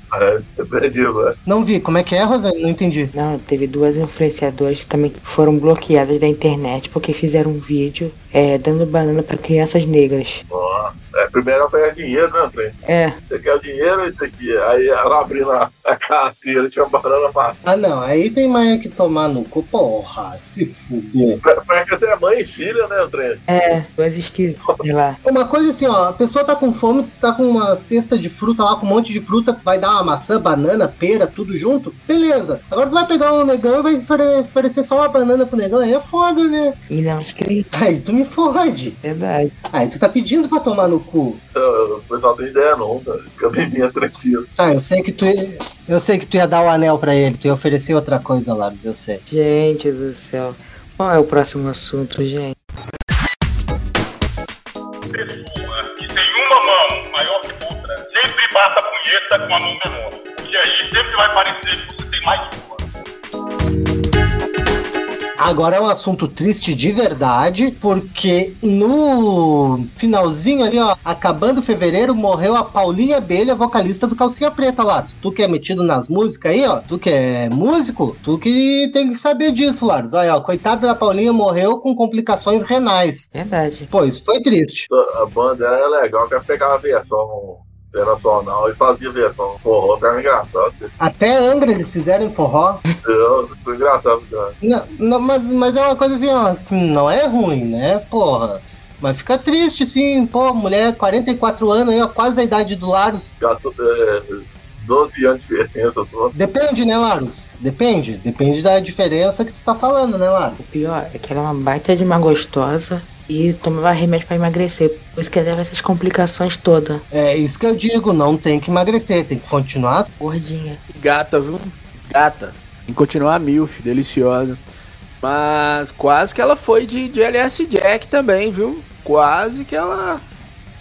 mano. Não vi, como é que é, Rosane? Não entendi. Não, teve duas influenciadoras que também foram bloqueadas da internet porque fizeram um vídeo é, dando banana pra crianças negras. Porra, é, primeiro pegar dinheiro, né, André? É. Você quer o dinheiro, isso aqui? Aí ela abriu a, a carteira, tinha uma banana pra... Ah, não, aí tem mãe que tomar no cu, porra, se fuder. Parece que você é mãe e filha, né, André? É, mas esquisito, sei lá. Uma coisa assim, ó, a pessoa tá com fome, tu tá com uma cesta de fruta lá, com um monte de fruta, tu vai dar uma maçã, banana, pera, tudo junto, beleza. Agora tu vai pegar um negão e vai oferecer só uma banana pro negão, aí é foda, né? E não escreve. Aí tu me fode. Verdade. Aí tu tá pedindo pra tomar no cu. Eu, eu não tenho ideia não, cara. Eu bebia três dias. Ah, eu sei que tu ia, eu sei que tu ia dar o anel pra ele, tu ia oferecer outra coisa, Laros, eu sei. Gente do céu, qual é o próximo assunto, gente? Passa a punheta com a mão menor. E aí sempre vai parecer que você tem mais uma. Agora é um assunto triste de verdade, porque no finalzinho ali, ó, acabando fevereiro, morreu a Paulinha Abelha, vocalista do Calcinha Preta Laros. Tu que é metido nas músicas aí, ó, tu que é músico, tu que tem que saber disso, Laros. Olha, ó, coitada da Paulinha, morreu com complicações renais. Verdade. Pô, isso foi triste. A banda era legal, quer pegar a versão internacional e fazia versão forró, que era engraçado. Até Angra eles fizeram forró. É, foi engraçado, cara. Não, não, mas, mas é uma coisa assim, ó, não é ruim, né, porra? Mas fica triste, sim, pô, mulher, quarenta e quatro anos, aí, ó, quase a idade do Laros. Gato, é... doze anos de diferença só. Depende, né, Laros? Depende. Depende da diferença que tu tá falando, né, Laros? O pior é que ela é uma baita de uma gostosa e tomava remédio pra emagrecer. Por isso que ela leva essas complicações todas. É isso que eu digo, não tem que emagrecer, tem que continuar. Gordinha. Gata, viu? Gata. Tem que continuar milf, deliciosa. Mas quase que ela foi de, de L S Jack também, viu? Quase que ela...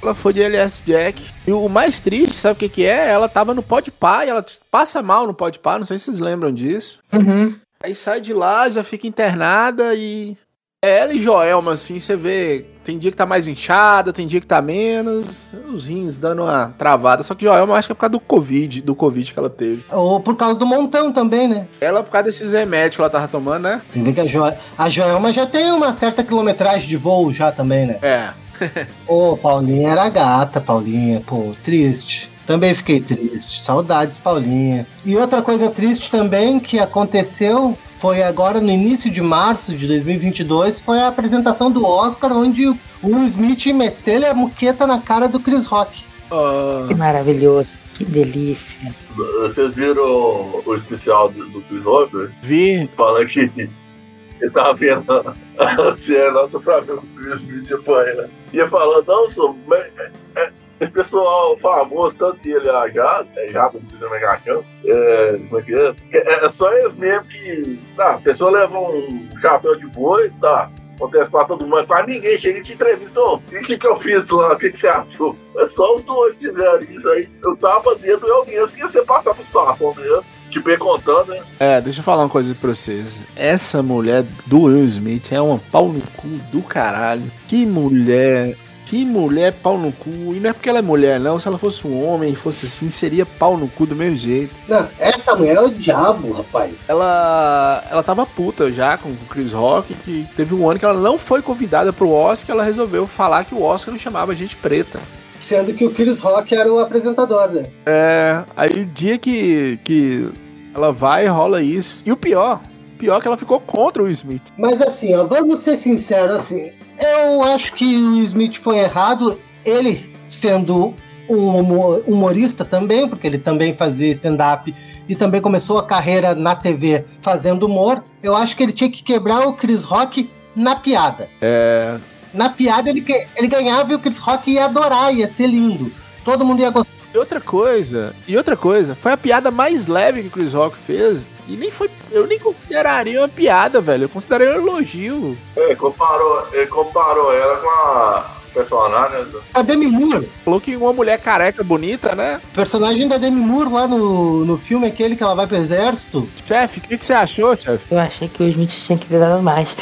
Ela foi de L S Jack. E o mais triste, sabe o que que é? Ela tava no Podpah, ela passa mal no Podpah, não sei se vocês lembram disso. Uhum. Aí sai de lá, já fica internada e... É ela e Joelma, assim, você vê... Tem dia que tá mais inchada, tem dia que tá menos. Os rins dando uma travada. Só que Joelma, acho que é por causa do Covid, do Covid que ela teve. Ou por causa do montão também, né? Ela, por causa desses remédios que ela tava tomando, né? Tem que ver que a, jo- a Joelma já tem uma certa quilometragem de voo já também, né? É. Ô, oh, Paulinha era gata, Paulinha, pô, triste. Também fiquei triste, saudades, Paulinha. E outra coisa triste também que aconteceu foi agora no início de março de dois mil e vinte e dois, foi a apresentação do Oscar, onde o Will Smith meteu a muqueta na cara do Chris Rock. Oh. Que maravilhoso, que delícia. Vocês viram o especial do Chris Rock? Vi. Fala aqui. Ele tava vendo a cena nossa pra ver o Will Smith apanha. E ele falou, não, sou, mas é, é, pessoal famoso, tanto ele é gado, é gado, não sei se é gado, é, como é que é? É, é só eles mesmo que, tá, a pessoa leva um chapéu de boi, tá, acontece pra todo mundo, mas ninguém chega e te entrevista, o que que eu fiz lá, o que que você achou? É só os dois fizeram isso aí, eu tava dentro, eu mesmo, que ia ser passar por situação mesmo. te perguntando, né? É, deixa eu falar uma coisa pra vocês. Essa mulher do Will Smith é uma pau no cu do caralho. Que mulher... Que mulher pau no cu. E não é porque ela é mulher, não. Se ela fosse um homem, fosse assim, seria pau no cu do mesmo jeito. Não, essa mulher é o diabo, rapaz. Ela ela tava puta já com o Chris Rock, que teve um ano que ela não foi convidada pro Oscar, ela resolveu falar que o Oscar não chamava gente preta. Sendo que o Chris Rock era o apresentador, né? É, aí o dia que, que ela vai, rola isso. E o pior... Pior que ela ficou contra o Will Smith. Mas assim, ó, vamos ser sinceros, assim, eu acho que o Will Smith foi errado, ele sendo um humorista também, porque ele também fazia stand-up e também começou a carreira na T V fazendo humor, eu acho que ele tinha que quebrar o Chris Rock na piada. É... Na piada ele, ele ganhava e o Chris Rock ia adorar, ia ser lindo. Todo mundo ia gostar. E outra coisa, e outra coisa, foi a piada mais leve que o Chris Rock fez. E nem foi, eu nem consideraria uma piada, velho. Eu consideraria um elogio. Ele comparou, ele comparou ela com a personagem do... A Demi Moore. Falou que uma mulher careca bonita, né? O personagem da Demi Moore lá no, no filme, aquele que ela vai pro exército. Chefe, o que, que você achou, chefe? Eu achei que o Smith tinha que ter dado mais.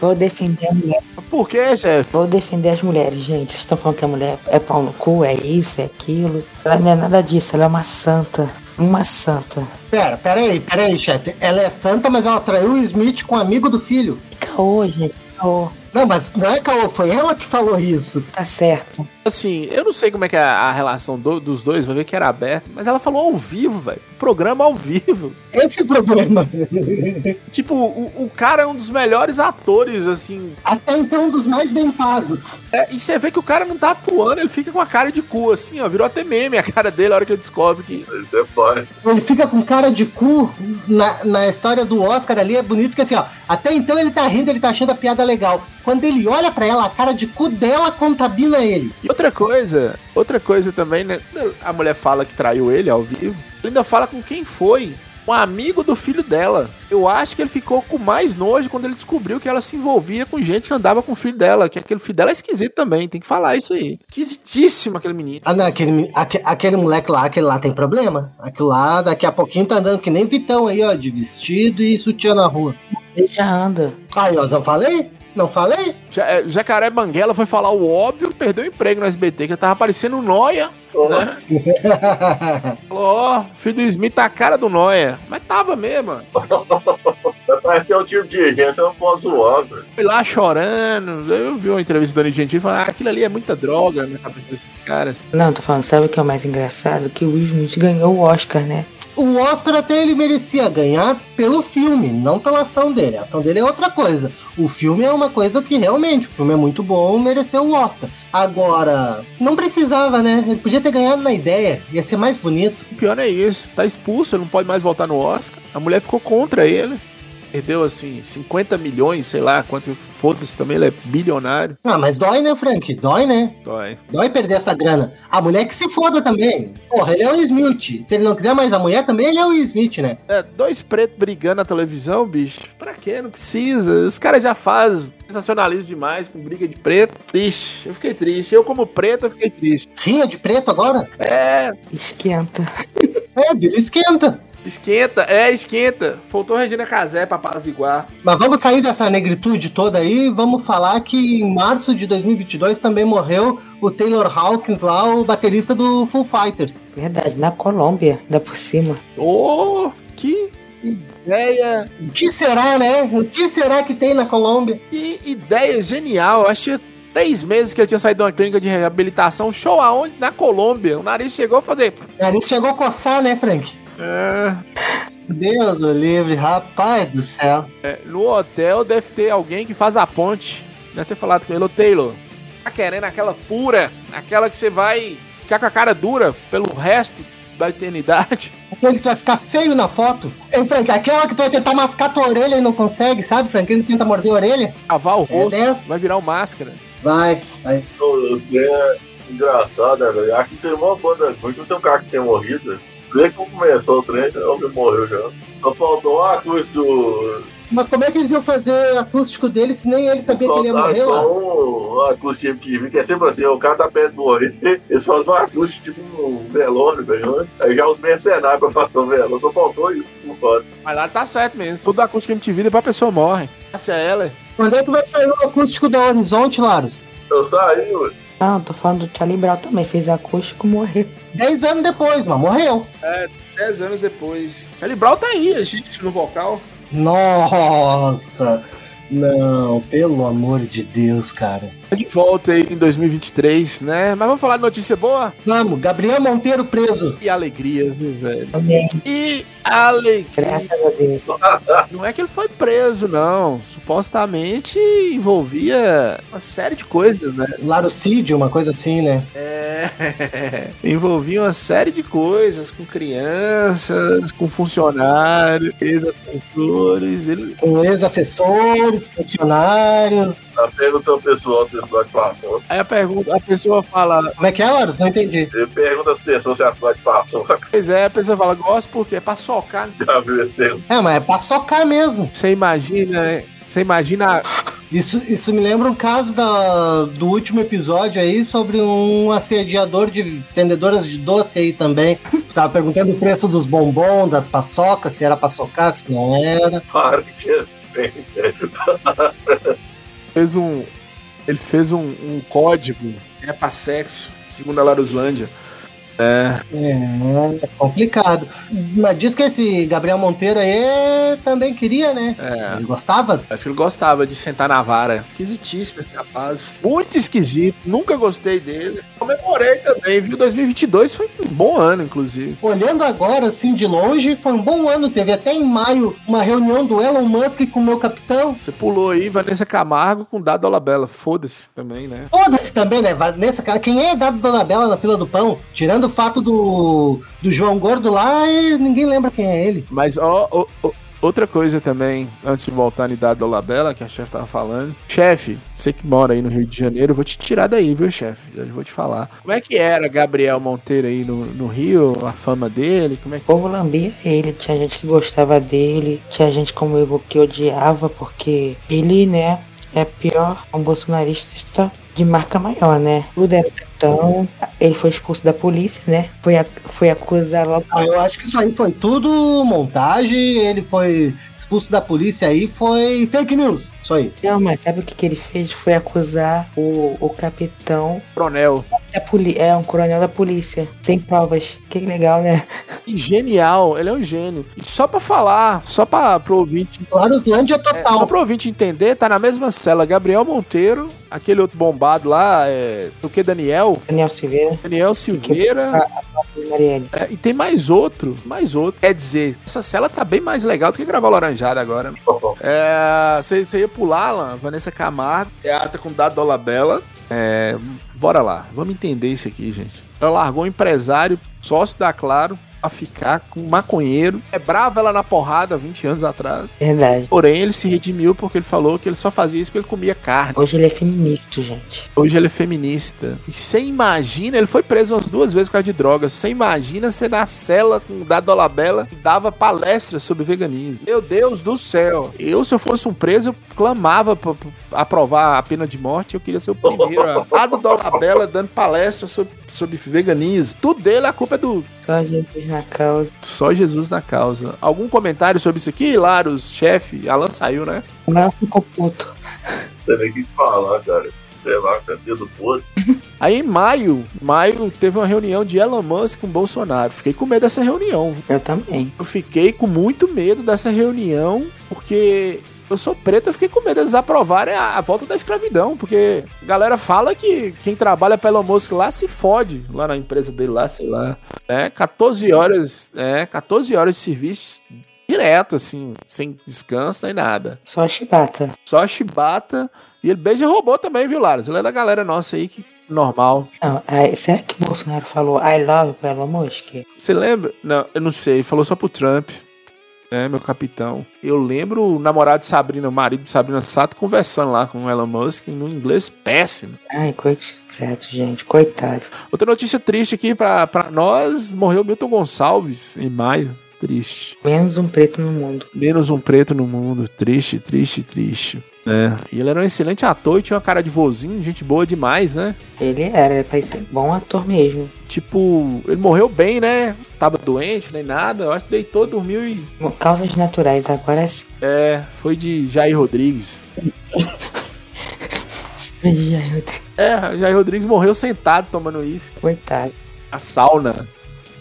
Vou defender a mulher. Por quê, chefe? Vou defender as mulheres, gente. Vocês estão falando que a mulher é pau no cu, é isso, é aquilo. Ela não é nada disso, ela é uma santa. Uma santa. Pera, pera aí, pera aí, chefe. Ela é santa, mas ela traiu o Smith com um amigo do filho. Caô, gente, caô. Não, mas não é caô, foi ela que falou isso. Tá certo. Assim, eu não sei como é que é a relação do, dos dois, vai ver que era aberta, mas ela falou ao vivo, velho. Programa ao vivo. Esse é o problema. Tipo, o, o cara é um dos melhores atores, assim. Até então, um dos mais bem pagos. É, e você vê que o cara não tá atuando, ele fica com a cara de cu, assim, ó. Virou até meme a cara dele, a hora que eu descobro que... Isso é foda. Ele fica com cara de cu na, na história do Oscar ali, é bonito que assim, ó. Até então, ele tá rindo, ele tá achando a piada legal. Quando ele olha pra ela, a cara de cu dela contamina ele. Outra coisa, outra coisa também, né? A mulher fala que traiu ele ao vivo. Ele ainda fala com quem foi, um amigo do filho dela. Eu acho que ele ficou com mais nojo quando ele descobriu que ela se envolvia com gente que andava com o filho dela. Que aquele filho dela é esquisito também, tem que falar isso aí. Esquisitíssimo aquele menino. Ah, não, aquele, aquele, aquele moleque lá, aquele lá tem problema. Aquele lá, daqui a pouquinho tá andando que nem Vitão aí, ó, de vestido e sutiã na rua. Ele já anda. Aí, ó, já falei? Não falei? Já, Jacaré Banguela foi falar o óbvio, perdeu o emprego no S B T, que tava parecendo Noia, oh, né? Falou, ó, oh, filho do Smith tá a cara do Noia. Mas tava mesmo. Esse é o tipo de gente, eu não posso zoar, velho. Fui lá chorando, eu vi uma entrevista do Dani Gentili e falei, ah, aquilo ali é muita droga na cabeça desses caras. Não, tô falando, sabe o que é o mais engraçado? Que o Smith ganhou o Oscar, né? O Oscar até ele merecia ganhar pelo filme, não pela ação dele. A ação dele é outra coisa. O filme é uma coisa que realmente, o filme é muito bom, mereceu o Oscar. Agora, não precisava, né? Ele podia ter ganhado na ideia, ia ser mais bonito. O pior é isso, tá expulso, ele não pode mais voltar no Oscar. A mulher ficou contra ele. Perdeu, assim, cinquenta milhões, sei lá, quanto foda-se também, ele é bilionário. Ah, mas dói, né, Frank? Dói, né? Dói. Dói perder essa grana. A mulher que se foda também. Porra, ele é o Smith. Se ele não quiser mais a mulher também, ele é o Smith, né? É, dois pretos brigando na televisão, bicho. Pra quê? Não precisa. Os caras já fazem sensacionalismo demais com briga de preto. Triste. Eu fiquei triste. Eu, como preto, eu fiquei triste. Rinha de preto agora? É. Esquenta. É, Billy, esquenta. Esquenta, é, esquenta. Faltou Regina Casé pra apaziguar. Mas vamos sair dessa negritude toda aí e vamos falar que em março de dois mil e vinte e dois também morreu o Taylor Hawkins lá, o baterista do Foo Fighters. Verdade, na Colômbia, ainda por cima. Oh, que ideia. O que será, né? O que será que tem na Colômbia? Que ideia genial, achei. Três meses que ele tinha saído de uma clínica de reabilitação, show aonde? Na Colômbia. O nariz chegou a fazer... O nariz chegou a coçar, né, Frank? É... Deus o livre, rapaz do céu. É, no hotel deve ter alguém que faz a ponte. Deve ter falado com ele, ô Taylor, tá querendo aquela pura, aquela que você vai ficar com a cara dura pelo resto da eternidade. Aquela que tu vai ficar feio na foto. Ei, Frank, aquela que tu vai tentar mascar tua orelha e não consegue, sabe, Frank? Ele tenta morder a orelha. Cavar o rosto, é vai virar um máscara. Vai, vai. É engraçado, velho. Aqui tem uma banda, porque tem um cara que tem morrido. Desde que começou o trem, ele morreu já. Só faltou a cruz do Mas como é que eles iam fazer acústico dele se nem ele sabia que ele ia morrer lá? O acústico que é sempre assim, o cara tá perto do morrer, eles fazem um acústico tipo um velório, velho. Aí já os mercenários pra fazer o velório, só faltou isso. Mas lá tá certo mesmo, tudo acústico M T V depois a pessoa morre. Essa é ela. Quando é que vai sair o acústico da Horizonte, Laros? Eu saí, ué. Ah, tô falando do Charlie Brown também, fez acústico, morreu. Dez anos depois, mano, morreu. É, dez anos depois. Charlie Brown tá aí, a gente no vocal. Nossa! Não, pelo amor de Deus, cara. De volta aí em dois mil e vinte e três, né? Mas vamos falar de notícia boa? Vamos, Gabriel Monteiro preso. E alegria, viu, velho? Amém. E alegria. Graças a Deus. Não é que ele foi preso, não. Supostamente envolvia uma série de coisas, né? Larucídio, uma coisa assim, né? É. Envolvia uma série de coisas com crianças, com funcionários, ex-assessores. Ele... Com ex-assessores, funcionários. Tá perguntando ao pessoal se cidade passou. Aí a pergunta, a pessoa fala... Como é que é, Laros? Não entendi. Ele pergunta às pessoas se a cidade passou. Pois é, a pessoa fala, gosto porque é pra socar. Já viu, é, mas é pra socar mesmo. Você imagina, você imagina... Isso, isso me lembra um caso da, do último episódio aí sobre um assediador de vendedoras de doce aí também. Tava perguntando o preço dos bombons, das paçocas, se era pra socar, se não era. Claro que fez um... Ele fez um, um código é pra sexo, segundo a Laruslândia. É. É, é complicado. Mas diz que esse Gabriel Monteiro aí também queria, né? É. Ele gostava? Acho que ele gostava de sentar na vara. Esquisitíssimo esse rapaz. Muito esquisito. Nunca gostei dele. Comemorei também, viu? dois mil e vinte e dois foi um bom ano, inclusive. Olhando agora, assim, de longe, foi um bom ano. Teve até em maio uma reunião do Elon Musk com o meu capitão. Você pulou aí, Vanessa Camargo com Dado Dolabella. Foda-se também, né? Foda-se também, né? Vanessa, quem é Dado Dolabella na fila do pão? Tirando o fato do, do João Gordo lá, ninguém lembra quem é ele. Mas ó, ó, ó, outra coisa também, antes de voltar na idade da Olabella, que a chefe tava falando. Chefe, você que mora aí no Rio de Janeiro, eu vou te tirar daí, viu, chefe? Eu vou te falar. Como é que era Gabriel Monteiro aí no, no Rio, a fama dele? Como é que... O povo lambia ele, tinha gente que gostava dele, tinha gente como eu que odiava, porque ele, né, é pior um bolsonarista de marca maior, né? Tudo é então, ele foi expulso da polícia, né? Foi, a, foi acusado logo. Ah, eu acho que isso aí foi tudo montagem, ele foi expulso da polícia aí, foi fake news, isso aí. Não, mas sabe o que, que ele fez? Foi acusar o, o capitão... Coronel. Da poli- é, um coronel da polícia, sem provas. Que legal, né? E genial, ele é um gênio. E só pra falar, só pra pro ouvinte... Laruslândia total. É, só pro ouvinte entender, tá na mesma cela Gabriel Monteiro, aquele outro bombado lá, é, do que Daniel? Daniel Silveira. Daniel Silveira. É, e tem mais outro, mais outro. Quer dizer, essa cela tá bem mais legal do que gravar o Laranjada agora. Você é, ia pular, Alan, Vanessa Camargo, teatro com Dado Dolabella. É, bora lá, vamos entender isso aqui, gente. Ela largou um empresário, sócio da Claro, a ficar com um maconheiro. É brava ela na porrada vinte anos atrás. Verdade. Porém, ele se redimiu porque ele falou que ele só fazia isso porque ele comia carne. Hoje ele é feminista, gente. Hoje ele é feminista. E você imagina, ele foi preso umas duas vezes por causa de drogas. Você imagina ser na cela com o Dado Dolabella que dava palestras sobre veganismo. Meu Deus do céu. Eu, se eu fosse um preso, eu clamava pra aprovar a pena de morte. Eu queria ser o primeiro. A Dado Dolabella dando palestras sobre, sobre veganismo. Tudo dele, a culpa é do... Só Jesus na causa. Só Jesus na causa. Algum comentário sobre isso aqui, Laros, chefe? Alan saiu, né? Alan ficou puto. Você vê o que falar, cara. Sei lá, cadê do puto? Aí em maio, maio teve uma reunião de Elon Musk com Bolsonaro. Fiquei com medo dessa reunião. Eu também. Eu fiquei com muito medo dessa reunião, porque... Eu sou preto, eu fiquei com medo de eles aprovarem a volta da escravidão, porque a galera fala que quem trabalha pra Elon Musk lá se fode, lá na empresa dele lá, sei lá, né, catorze horas, é, catorze horas de serviço direto, assim, sem descanso nem nada. Só a chibata. Só a chibata, e ele beija e roubou também, viu, Laros? Ele é da galera nossa aí que... normal. Não, é, será que o Bolsonaro falou I love pra Elon Musk? Você lembra? Não, eu não sei, ele falou só pro Trump. É, meu capitão. Eu lembro o namorado de Sabrina, o marido de Sabrina Sato, conversando lá com o Elon Musk no inglês péssimo. Ai, coitado, gente, coitado. Outra notícia triste aqui pra, pra nós, morreu Milton Gonçalves em maio. Triste. Menos um preto no mundo. Menos um preto no mundo. Triste, triste, triste. É. E ele era um excelente ator e tinha uma cara de vozinho, gente boa demais, né? Ele era, ele parecia um bom ator mesmo. Tipo, ele morreu bem, né? Tava doente, nem nada. Eu acho que deitou, dormiu e... Causas naturais, agora sim. É, foi de Jair Rodrigues. Foi de Jair Rodrigues. É, Jair Rodrigues morreu sentado tomando isso. Coitado. A sauna.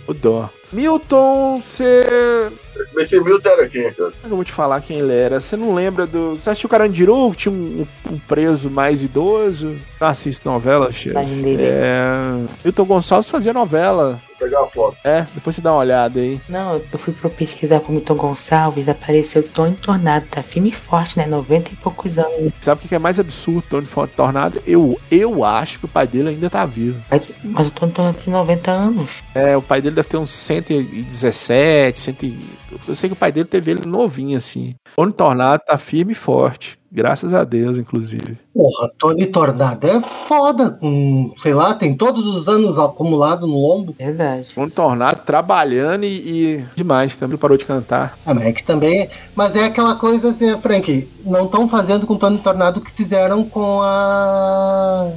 O dó. Milton, você... Esse Milton era quem, cara? Eu não vou te falar quem ele era. Você não lembra do... Você assistiu o Carandiru, que tinha um, um preso mais idoso? Ah, assiste novela, chefe. É... Milton Gonçalves fazia novela. Vou pegar a foto. É, depois você dá uma olhada aí. Não, eu fui pro pesquisar com o Milton Gonçalves, apareceu Tony Tornado, tá firme e forte, né? noventa e poucos anos. Sabe o que é mais absurdo, Tony Tornado? Eu, eu acho que o pai dele ainda tá vivo. Mas o Tony Tornado tem noventa anos. É, o pai dele deve ter uns cento e dezessete, cento e... Eu sei que o pai dele teve ele novinho, assim. Tony Tornado tá firme e forte. Graças a Deus, inclusive. Porra, Tony Tornado é foda. Hum, sei lá, tem todos os anos acumulado no lombo. Verdade. Tony Tornado trabalhando e, e... demais, também parou de cantar. Ah, mas é que também... Mas é aquela coisa assim, né, Frank? Não estão fazendo com Tony Tornado o que fizeram com a...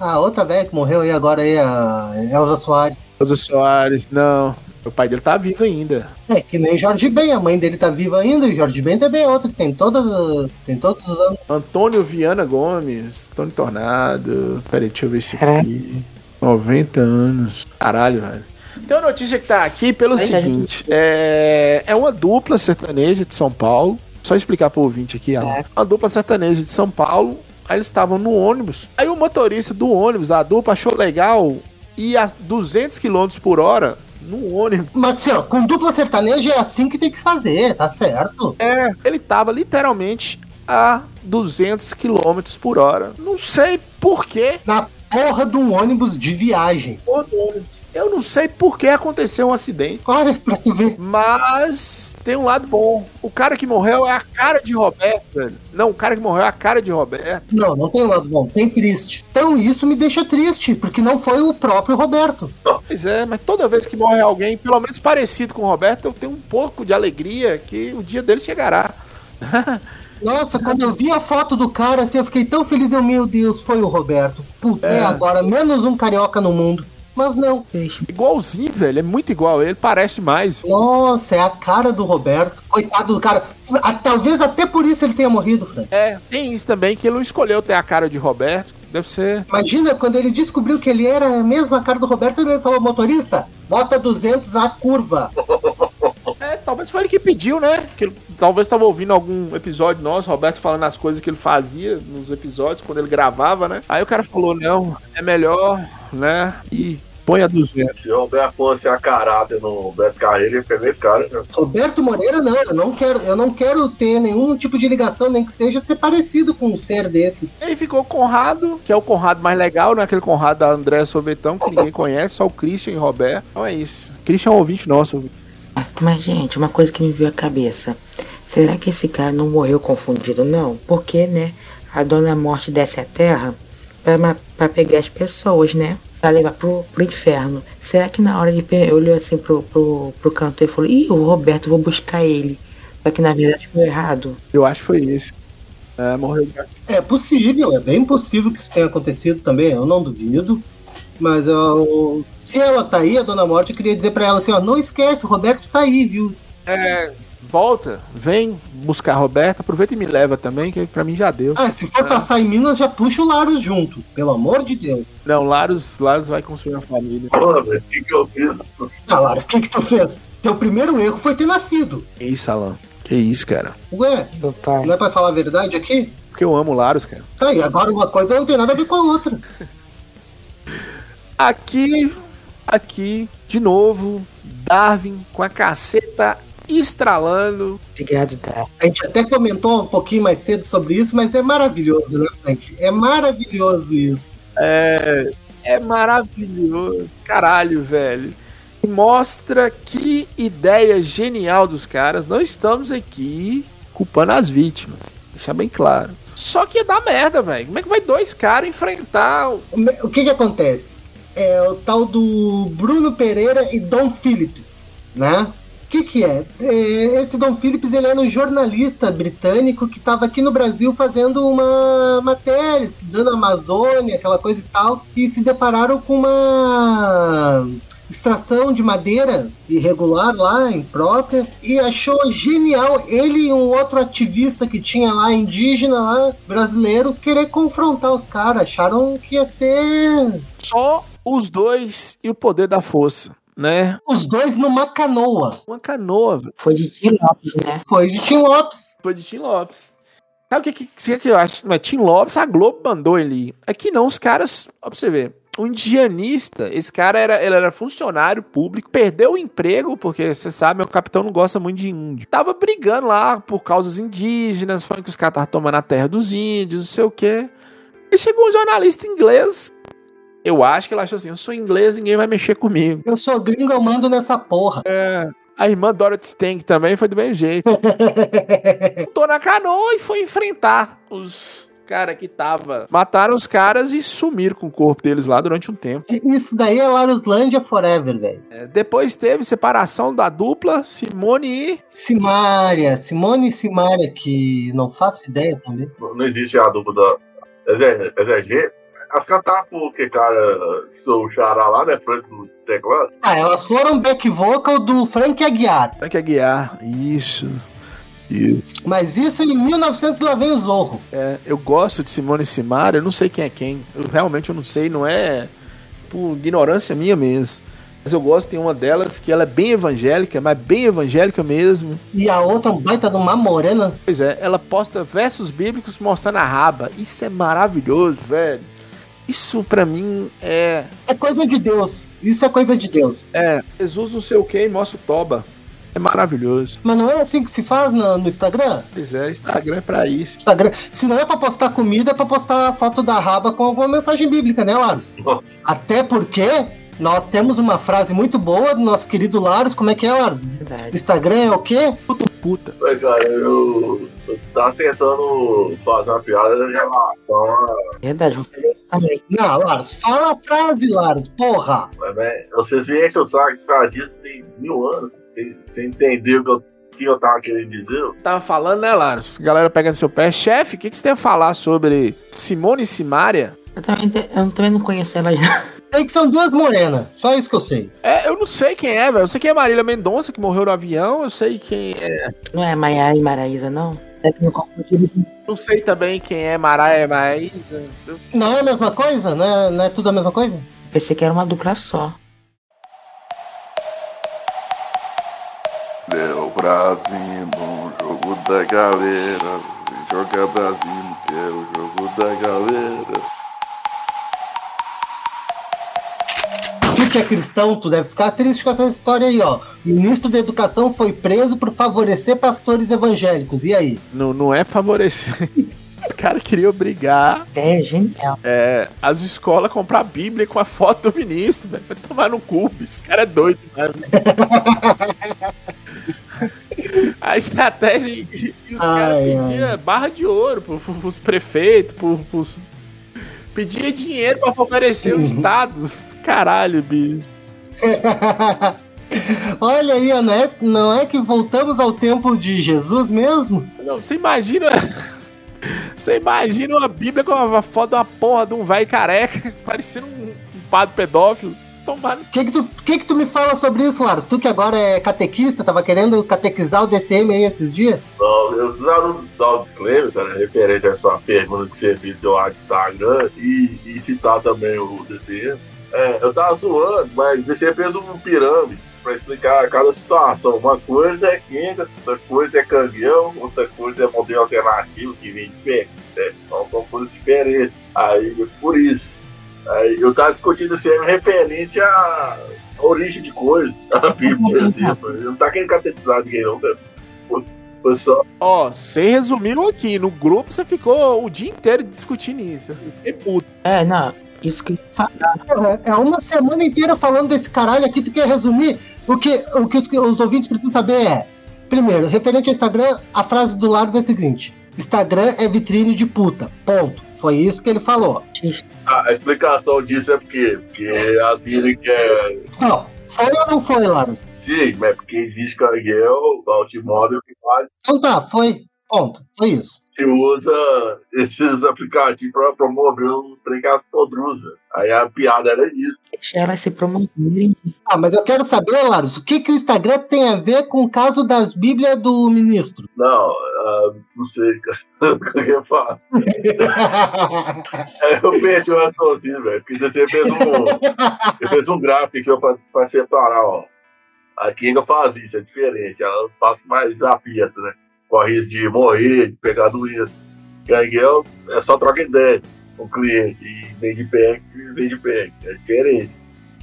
A outra velha que morreu aí agora aí, a Elsa Soares. Elsa Soares, não... O pai dele tá vivo ainda. É, que nem Jorge Ben, a mãe dele tá viva ainda, e Jorge Ben também é outro, que tem, toda, tem todos os anos. Antônio Viana Gomes, Tony Tornado, peraí, deixa eu ver esse aqui. noventa anos, caralho, velho. Tem uma notícia que tá aqui pelo Ai, seguinte, é, é uma dupla sertaneja de São Paulo, só explicar pro ouvinte aqui, Alan. É. Uma dupla sertaneja de São Paulo, aí eles estavam no ônibus, aí o motorista do ônibus, da dupla, achou legal ir a duzentos quilômetros por hora, no ônibus. Mas assim, ó, com dupla sertaneja é assim que tem que fazer, tá certo? É, ele tava literalmente a duzentos quilômetros por hora. Não sei por quê. Na porra de um ônibus de viagem. Porra do ônibus. Eu não sei por que aconteceu um acidente. Olha, pra tu ver. Mas tem um lado bom. O cara que morreu é a cara de Roberto, velho. Não, o cara que morreu é a cara de Roberto. Não, não tem um lado bom, tem triste. Então isso me deixa triste, porque não foi o próprio Roberto. Pois é, mas toda vez que morre alguém, pelo menos parecido com o Roberto, eu tenho um pouco de alegria que o dia dele chegará. Nossa, quando eu vi a foto do cara, assim, eu fiquei tão feliz. Eu, meu Deus, foi o Roberto. Puta, é. Agora menos um carioca no mundo. Mas não. Igualzinho, velho. É muito igual. Ele parece mais. Nossa, é a cara do Roberto. Coitado do cara. Talvez até por isso ele tenha morrido, Frank. É, tem isso também, que ele não escolheu ter a cara de Roberto. Deve ser... Imagina, quando ele descobriu que ele era mesmo a cara do Roberto, ele falou, motorista, bota duzentos na curva. É, talvez foi ele que pediu, né? Que ele, talvez estava ouvindo algum episódio nosso, Roberto falando as coisas que ele fazia nos episódios, quando ele gravava, né? Aí o cara falou, não, é melhor, né? E... Põe a duzentos. Se o Roberto fosse acarado no Roberto Carreiro, ele pegou esse cara. Né? Roberto Moreira, não. Eu não quero, eu não quero ter nenhum tipo de ligação, nem que seja ser parecido com um ser desses. E aí ficou o Conrado, que é o Conrado mais legal, né? Aquele Conrado da André Sorvetão, que ninguém conhece, só o Christian e o Roberto. Então é isso. Christian é um ouvinte nosso. Mas, gente, uma coisa que me veio à cabeça. Será que esse cara não morreu confundido, não? Porque, né, a Dona Morte desce à Terra pra, pra pegar as pessoas, né? Pra levar pro, pro inferno. Será que na hora ele olhou assim pro, pro, pro cantor e falou, ih, o Roberto, vou buscar ele. Só que na verdade foi errado. Eu acho que foi isso. É, morreu. É possível, é bem possível que isso tenha acontecido também, eu não duvido. Mas eu, se ela tá aí, a Dona Morte, eu queria dizer pra ela assim, ó, não esquece, o Roberto tá aí, viu? É... Volta, vem buscar a Roberta, aproveita e me leva também, que pra mim já deu. Ah, se for é. passar em Minas, já puxa o Laros junto, pelo amor de Deus. Não, Laros, Laros vai construir uma família. Porra, velho, o que que eu fiz? Ah, Laros, o que que tu fez? Teu primeiro erro foi ter nascido. Que isso, Alan, que isso, cara. Ué, Opa. Não é pra falar a verdade aqui? Porque eu amo Laros, cara. Tá, e agora uma coisa não tem nada a ver com a outra. Aqui, aqui, de novo, Darwin com a caceta estralando. Obrigado, tá. A gente até comentou um pouquinho mais cedo sobre isso, mas é maravilhoso, né, Frank? É maravilhoso isso. É, é maravilhoso. Caralho, velho. Mostra que ideia genial dos caras. Não estamos aqui culpando as vítimas. Deixar bem claro. Só que é da merda, velho. Como é que vai dois caras enfrentar... O, o que que acontece? É o tal do Bruno Pereira e Dom Phillips, né? O que que é? Esse Dom Phillips, ele era um jornalista britânico que estava aqui no Brasil fazendo uma matéria, estudando a Amazônia, aquela coisa e tal, e se depararam com uma extração de madeira irregular lá, imprópria, e achou genial ele e um outro ativista que tinha lá, indígena lá, brasileiro, querer confrontar os caras. Acharam que ia ser... só os dois e o poder da força. Né? Os dois numa canoa. Uma canoa. Foi de Tim Lopes, né? Foi de Tim Lopes. Foi de Tim Lopes. Sabe o que, que, que eu acho? Mas Tim Lopes, a Globo mandou ele. Aqui não, os caras... Ó, pra você ver. Um indianista. Esse cara era, ele era funcionário público. Perdeu o emprego, porque, você sabe, meu capitão não gosta muito de índio. Tava brigando lá por causas indígenas. Falando que os caras estavam tomando a terra dos índios, não sei o quê. E chegou um jornalista inglês... Eu acho que ela achou assim, eu sou inglês, ninguém vai mexer comigo. Eu sou gringo, eu mando nessa porra. É. A irmã Dorothy Stang também foi do mesmo jeito. Tô na canoa e foi enfrentar os caras que tava. Mataram os caras e sumiram com o corpo deles lá durante um tempo. Isso daí é Laruslândia Forever, velho. É, depois teve separação da dupla Simone e... Simária. Simone e Simária, que não faço ideia também. Não existe a dupla da... S G? As cantar porque, cara, sou o xará lá, né? Frank no teclado. Ah, elas foram back vocal do Frank Aguiar. Frank Aguiar, isso. isso. Mas isso em mil e novecentos lá vem o Zorro. É, eu gosto de Simone e Simária, eu não sei quem é quem. Eu, realmente eu não sei, não é por ignorância minha mesmo. Mas eu gosto de uma delas que ela é bem evangélica, mas bem evangélica mesmo. E a outra, um baita de uma morena. Pois é, ela posta versos bíblicos mostrando a raba. Isso é maravilhoso, velho. Isso pra mim é... É coisa de Deus. Isso é coisa de Deus. É. Jesus não sei o que e mostra o toba. É maravilhoso. Mas não é assim que se faz no, no Instagram? Pois é, Instagram é pra isso. Instagram. Se não é pra postar comida, é pra postar foto da raba com alguma mensagem bíblica, né, Laros? Nossa. Até porque nós temos uma frase muito boa do nosso querido Laros. Como é que é, Laros? Verdade. Instagram é o quê? Puto puta. Pois é, eu... Eu tava tentando fazer uma piada em relação a... Verdade, vou fazer isso também. Não, Laros, fala a frase, Laros, porra! Mas, né, vocês vêm que eu saio pra disso tem mil anos, sem, sem entender o que eu, que eu tava querendo dizer. Tava falando, né, Laros? Galera pegando seu pé. Chefe, o que, que você tem a falar sobre Simone e Simária? Eu também, te, eu também não conheço ela já. Tem que são duas morenas, só isso que eu sei. É, eu não sei quem é, velho. Eu sei quem é Marília Mendonça, que morreu no avião, eu sei quem é... Não é Maiara e Maraísa, não? Não sei também quem é Maraia Maísa. Não é a mesma coisa? Não é, não é tudo a mesma coisa? Pensei que era uma dupla só. Meu Brasil, no jogo da galera. Joga Brasil, que é o jogo da galera. Tu que é cristão, tu deve ficar triste com essa história aí, ó. O ministro da Educação foi preso por favorecer pastores evangélicos. E aí? Não, não é favorecer. O cara queria obrigar... É, genial. É, as escolas comprar a Bíblia com a foto do ministro, velho. Vai tomar no cu, esse cara é doido, né? A estratégia... E os caras pediam barra de ouro pro, pro, pros prefeitos, pro, pros... Pedia dinheiro pra favorecer uhum. o Estado... Caralho, bicho. Olha aí, não é, não é que voltamos ao tempo de Jesus mesmo? Não, você imagina. Você imagina uma Bíblia com uma foto da porra de um velho careca, parecendo um, um padre pedófilo. Tomado. Que que tu, que que tu me fala sobre isso, Laros? Tu que agora é catequista, tava querendo catequizar o D C M aí esses dias? Não, eu não dar um disclaimer, cara, referente a essa pergunta que você fez do Instagram e, e citar também o D C M. É, eu tava zoando, mas você fez um pirâmide pra explicar cada situação. Uma coisa é quinta, outra coisa é cangueão, outra coisa é modelo alternativo que vem de pé. Né? Então são coisas diferentes. Aí, por isso. Aí, eu tava discutindo isso assim, referente à origem de coisas. A Bíblia, assim, eu não tá querendo catetizar ninguém, não, velho. Ó, só... oh, você resumiu aqui. No grupo você ficou o dia inteiro discutindo isso. É puto. É, não. Isso que é uma semana inteira falando desse caralho aqui. Tu quer resumir? O que, o que os, os ouvintes precisam saber é: primeiro, referente ao Instagram, a frase do Laros é a seguinte: Instagram é vitrine de puta. Ponto. Foi isso que ele falou. A explicação disso é porque, porque as viram que é. Não, foi ou não foi, Laros? Sim, mas porque existe carguel, automóvel que faz. Então tá, foi. Ponto. Foi isso. Que usa esses aplicativos para promover um precaço podruza. Aí a piada era isso. Deixa ela se promover. Ah, mas eu quero saber, Laros, o que, que o Instagram tem a ver com o caso das bíblias do ministro? Não, uh, não sei, cara. O que eu falo? Eu perdi o raciocínio, velho. Porque você fez um, fez um gráfico que eu para separar, ó. Aqui eu faço isso, é diferente. Ela passa mais apito, né? Com risco de morrer, de pegar doença. Ganguel é só troca ideia com o cliente. E vem de pack, vem de pack. É diferente.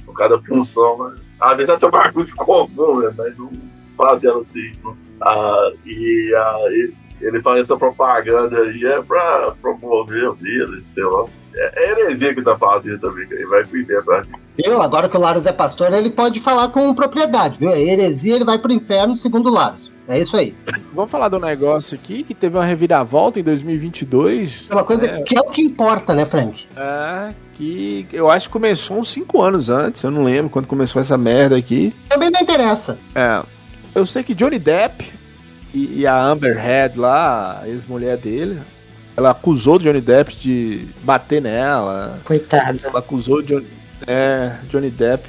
Por cada função, né? Às vezes até uma coisa comum, né? Mas não faz dela assim, isso, não. Ah, e ah, ele, ele faz essa propaganda aí é pra promover o vírus, sei lá. É heresia que tá fazendo também, que ele vai perder pra mim. Eu, agora que o Laros é pastor, ele pode falar com propriedade, viu? É heresia, ele vai pro inferno, segundo o Laros. É isso aí. Vamos falar do negócio aqui, que teve uma reviravolta em dois mil e vinte e dois. É uma coisa é... que é o que importa, né, Frank? É, que eu acho que começou uns cinco anos antes, eu não lembro quando começou essa merda aqui. Também não interessa. É, eu sei que Johnny Depp e, e a Amber Heard lá, a ex-mulher dele... Ela acusou o Johnny Depp de bater nela. Coitada. Ela acusou o Johnny, é, Johnny Depp.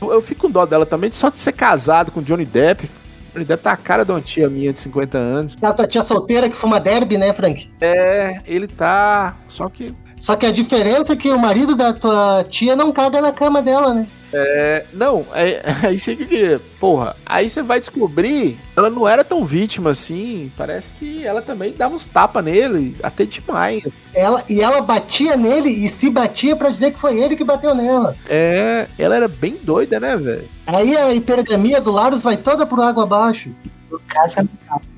Eu, eu fico com dó dela também, de só de ser casado com o Johnny Depp. O Johnny Depp tá a cara de uma tia minha de cinquenta anos. É a tua tia solteira que fuma derby, né, Frank? É, ele tá... Só que... Só que a diferença é que o marido da tua tia não caga na cama dela, né? É... Não, é, é isso aí que eu queria... Porra, aí você vai descobrir... Ela não era tão vítima assim... Parece que ela também dava uns tapas nele... Até demais... Ela, e ela batia nele... E se batia pra dizer que foi ele que bateu nela... É... Ela era bem doida, né, velho? Aí a hipergamia do Laros vai toda por água abaixo...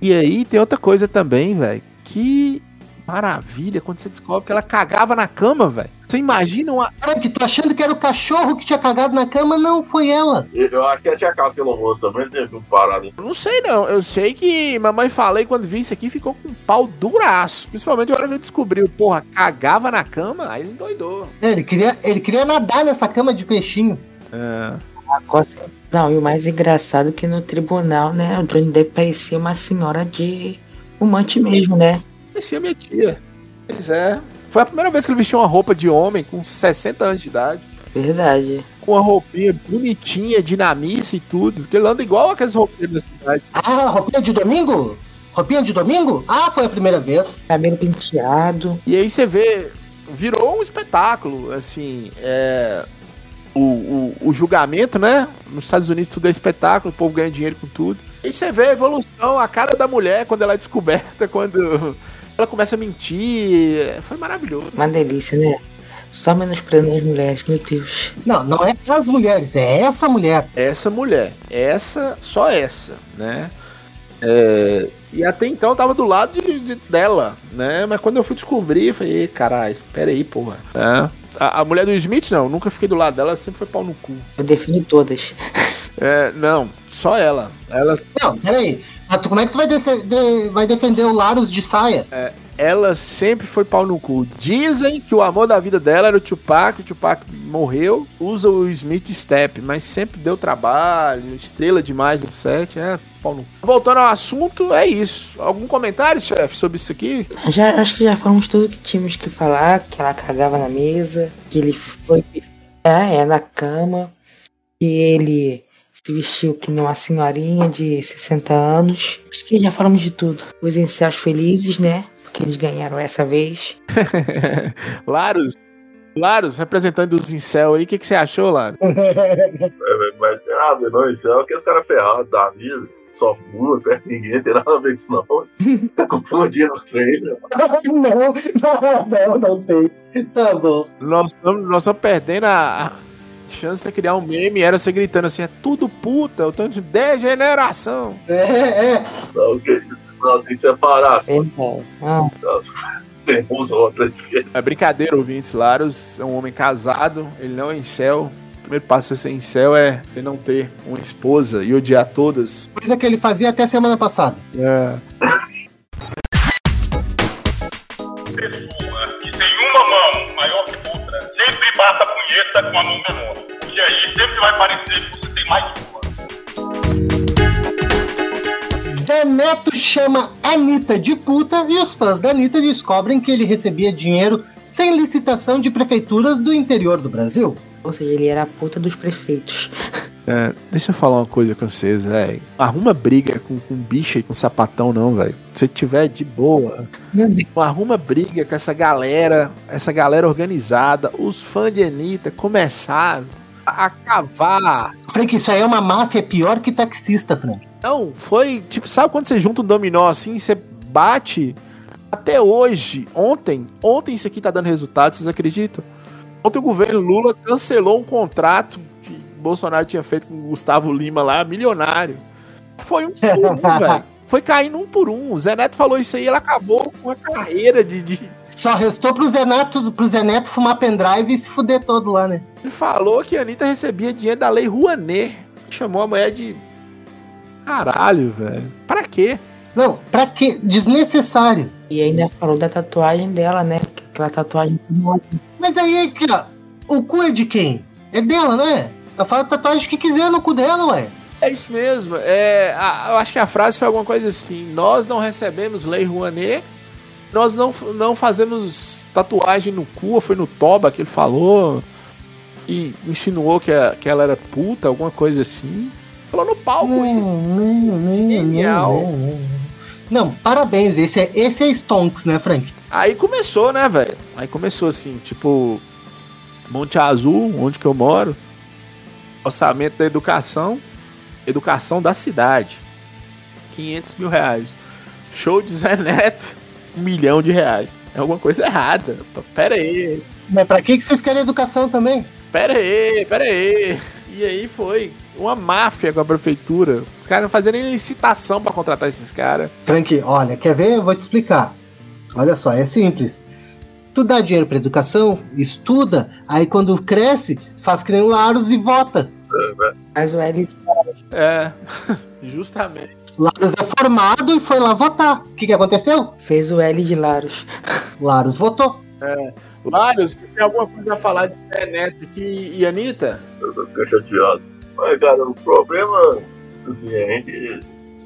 E aí tem outra coisa também, velho... Que... Maravilha, quando você descobre que ela cagava na cama, velho. Você imagina uma... Caraca, tô achando que era o cachorro que tinha cagado na cama, não, foi ela. Eu acho que ela tinha casca no rosto também, teve um parado. Não sei não, eu sei que mamãe falei quando vi isso aqui, ficou com um pau duraço. Principalmente a hora que eu descobri, porra, cagava na cama, aí ele endoidou. É, ele queria, ele queria nadar nessa cama de peixinho. É... Não, e o mais engraçado é que no tribunal, né, o Johnny Depp parecia uma senhora de fumante mesmo, né? Conhecia minha tia. Pois é. Foi a primeira vez que ele vestiu uma roupa de homem com sessenta anos de idade. Verdade. Com uma roupinha bonitinha, dinamice e tudo. Porque ele anda igual aquelas roupinhas da cidade. Ah, roupinha de domingo? Roupinha de domingo? Ah, foi a primeira vez. Cabelo penteado. E aí você vê, virou um espetáculo, assim, é... O, o, o julgamento, né? Nos Estados Unidos tudo é espetáculo, o povo ganha dinheiro com tudo. E você vê a evolução, a cara da mulher quando ela é descoberta, quando... Ela começa a mentir, foi maravilhoso. Uma delícia, né? Só menosprezando as mulheres, meu Deus. Não, não é as mulheres, é essa mulher. Essa mulher, essa, só essa, né? É, e até então eu tava do lado de, de, dela, né? Mas quando eu fui descobrir, eu falei, caralho, peraí, porra. É. A, a mulher do Smith, não, nunca fiquei do lado dela, sempre foi pau no cu. Eu defini todas. É, não, só ela. ela... Não, peraí. Ah, tu, como é que tu vai, descer, de, vai defender o Laros de saia? É, ela sempre foi pau no cu. Dizem que o amor da vida dela era o Tupac, o Tupac morreu, usa o Smith Step, mas sempre deu trabalho, estrela demais do set, é, pau no cu. Voltando ao assunto, é isso. Algum comentário, chefe, sobre isso aqui? Já, acho que já falamos tudo que tínhamos que falar, que ela cagava na mesa, que ele foi é, é na cama, que ele... Se vestiu que não a senhorinha de sessenta anos. Acho que já falamos de tudo. Os ensaios felizes, né? Porque eles ganharam essa vez. Laros, Laros, representante dos incel aí, o que, que você achou, Laros? É, mas tem nada a ver, não, incel é que os caras ferrados da vida, só fuma, perto de ninguém, tem nada a ver com isso, não. Tá confundindo os treinos. Não, não, não tem. Tá bom. Nós estamos nós perdendo a... chance de criar um meme, era você gritando assim, é tudo puta, o tanto de degeneração. É, é. Não, que, não tem que separar. É, não. Tem uns outros. É brincadeira, ouvintes. Laros é um homem casado, ele não é incel. O primeiro passo a ser incel é ele não ter uma esposa e odiar todas. Coisa que ele fazia até semana passada. É. Pessoa que tem uma mão maior que outra, sempre passa a punheta com a mão menor. E aí sempre vai parecer que você tem mais uma. Bebeto chama Anitta de puta e os fãs da Anitta descobrem que ele recebia dinheiro sem licitação de prefeituras do interior do Brasil. Ou seja, ele era a puta dos prefeitos. É, deixa eu falar uma coisa com vocês, velho. Arruma briga com, com bicha e com sapatão, não, velho. Se tiver de boa, arruma briga com essa galera, essa galera organizada, os fãs de Anitta começaram a cavar. Frank, isso aí é uma máfia pior que taxista, Frank. Não, foi, tipo, sabe quando você junta um dominó assim, você bate até hoje, ontem, ontem isso aqui tá dando resultado, vocês acreditam? Ontem o governo Lula cancelou um contrato que Bolsonaro tinha feito com o Gustavo Lima lá, milionário. Foi um por um, velho. Foi caindo um por um. O Zé Neto falou isso aí, ele acabou com a carreira de... de... Só restou pro Zé, Neto, pro Zé Neto fumar pendrive e se fuder todo lá, né? Ele falou que a Anitta recebia dinheiro da Lei Rouanet. Chamou a mulher de... Caralho, velho. Pra quê? Não, pra quê? Desnecessário. E ainda falou da tatuagem dela, né? Aquela tatuagem... Mas aí, ó, o cu é de quem? É dela, não é? Ela fala a tatuagem que quiser no cu dela, ué. É isso mesmo, é, a, eu acho que a frase foi alguma coisa assim: nós não recebemos Lei Rouanet, nós não, não fazemos tatuagem no cu, ou foi no toba que ele falou, e insinuou que, a, que ela era puta, alguma coisa assim. Falou no palco, hum, e, hum, genial. Hum, hum. Não, parabéns, esse é, esse é Stonks, né, Frank? Aí começou, né, velho? Aí começou assim, tipo, Monte Azul, onde que eu moro, orçamento da educação. Educação da cidade, quinhentos mil reais. Show de Zé Neto, um milhão de reais. É alguma coisa errada. Pera aí. Mas pra que vocês querem educação também? Pera aí, pera aí. E aí foi uma máfia com a prefeitura. Os caras não faziam nem licitação pra contratar esses caras. Frank, olha, quer ver? Eu vou te explicar. Olha só, é simples. Tu dá dinheiro pra educação, estuda, aí quando cresce, faz que nem o Laros e vota. Mas o L. É, justamente. Laros é formado e foi lá votar. O que, que aconteceu? Fez o L de Laros. Laros votou. É. Laros, tem alguma coisa a falar de Zé Neto aqui e Anitta? Eu tô ficando chateado. Mas, cara, o problema do Zé Neto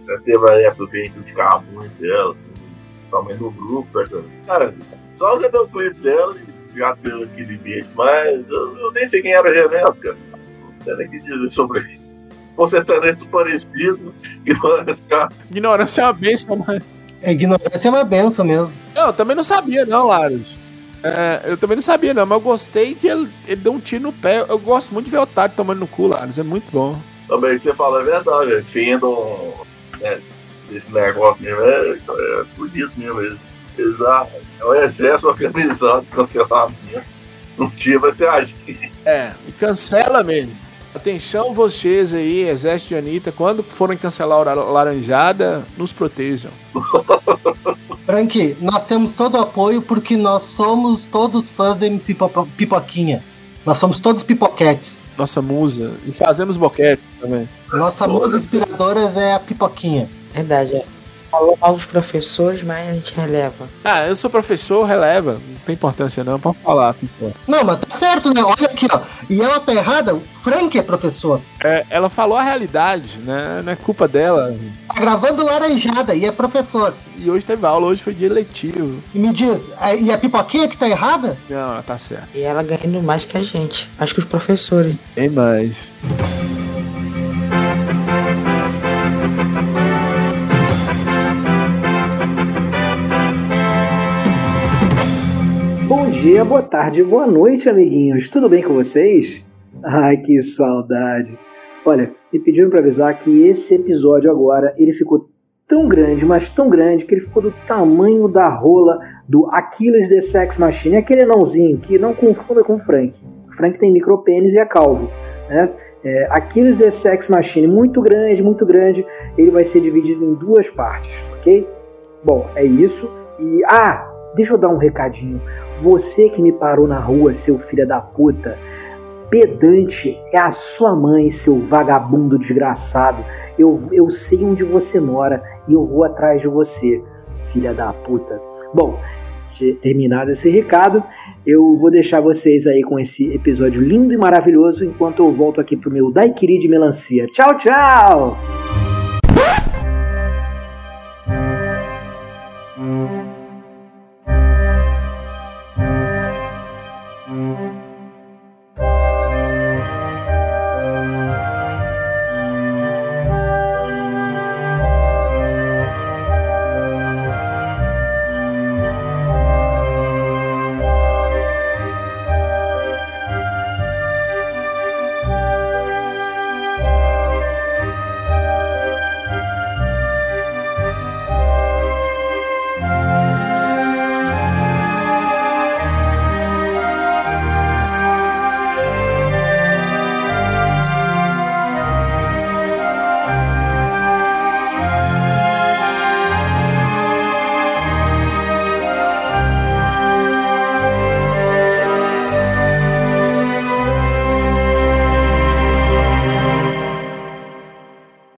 é ter valia pro bem que ficava muito dela, assim, somente no grupo, cara. Cara, só você deu o clipe dela e já deu aquele beijo, mas eu, eu nem sei quem era o Zé Neto, cara. Tem que dizer sobre concentramentos parecidos, ignorância. Ignorância é uma benção, mas... É, ignorância é uma benção mesmo. Não, eu também não sabia, não, Laros. É, eu também não sabia, não, mas eu gostei que ele, ele deu um tiro no pé. Eu gosto muito de ver o Otário tomando no cu, Laros, é muito bom. Também que você fala é verdade, é fim do, né, esse negócio mesmo, é, é bonito mesmo isso. Exato. É um excesso organizado de cancelamento. Não tinha, você acha que... É, e cancela mesmo. Atenção vocês aí, exército de Anitta, quando forem cancelar a Laranjada, nos protejam. Frank, nós temos todo o apoio porque nós somos todos fãs da M C Pipoquinha. Nós somos todos pipoquetes. Nossa musa. E fazemos boquetes também. Nossa musa inspiradora é a Pipoquinha. Verdade, é. Falou mal os professores, mas a gente releva. Ah, eu sou professor, releva. Não tem importância não, pode falar. Pipoca. Não, mas tá certo, né? Olha aqui, ó. E ela tá errada, o Frank é professor. É, ela falou a realidade, né? Não é culpa dela. Tá gravando Laranjada e é professor. E hoje teve aula, hoje foi dia letivo. E me diz, e a Pipoquinha que tá errada? Não, ela tá certa. E ela ganhando mais que a gente, mais que os professores. Tem mais. Bom dia, boa tarde, boa noite, amiguinhos. Tudo bem com vocês? Ai, que saudade. Olha, me pediram pra avisar que esse episódio agora, ele ficou tão grande, mas tão grande, que ele ficou do tamanho da rola do Aquiles The Sex Machine. Aquele anãozinho que não confunda com o Frank. O Frank tem micropênis e é calvo, né? É, Aquiles The Sex Machine, muito grande, muito grande. Ele vai ser dividido em duas partes, ok? Bom, é isso. E... Ah! Deixa eu dar um recadinho. Você que me parou na rua, seu filho da puta, pedante é a sua mãe, seu vagabundo desgraçado. Eu, eu sei onde você mora e eu vou atrás de você, filha da puta. Bom, terminado esse recado, eu vou deixar vocês aí com esse episódio lindo e maravilhoso enquanto eu volto aqui pro meu daiquiri de melancia. Tchau, tchau!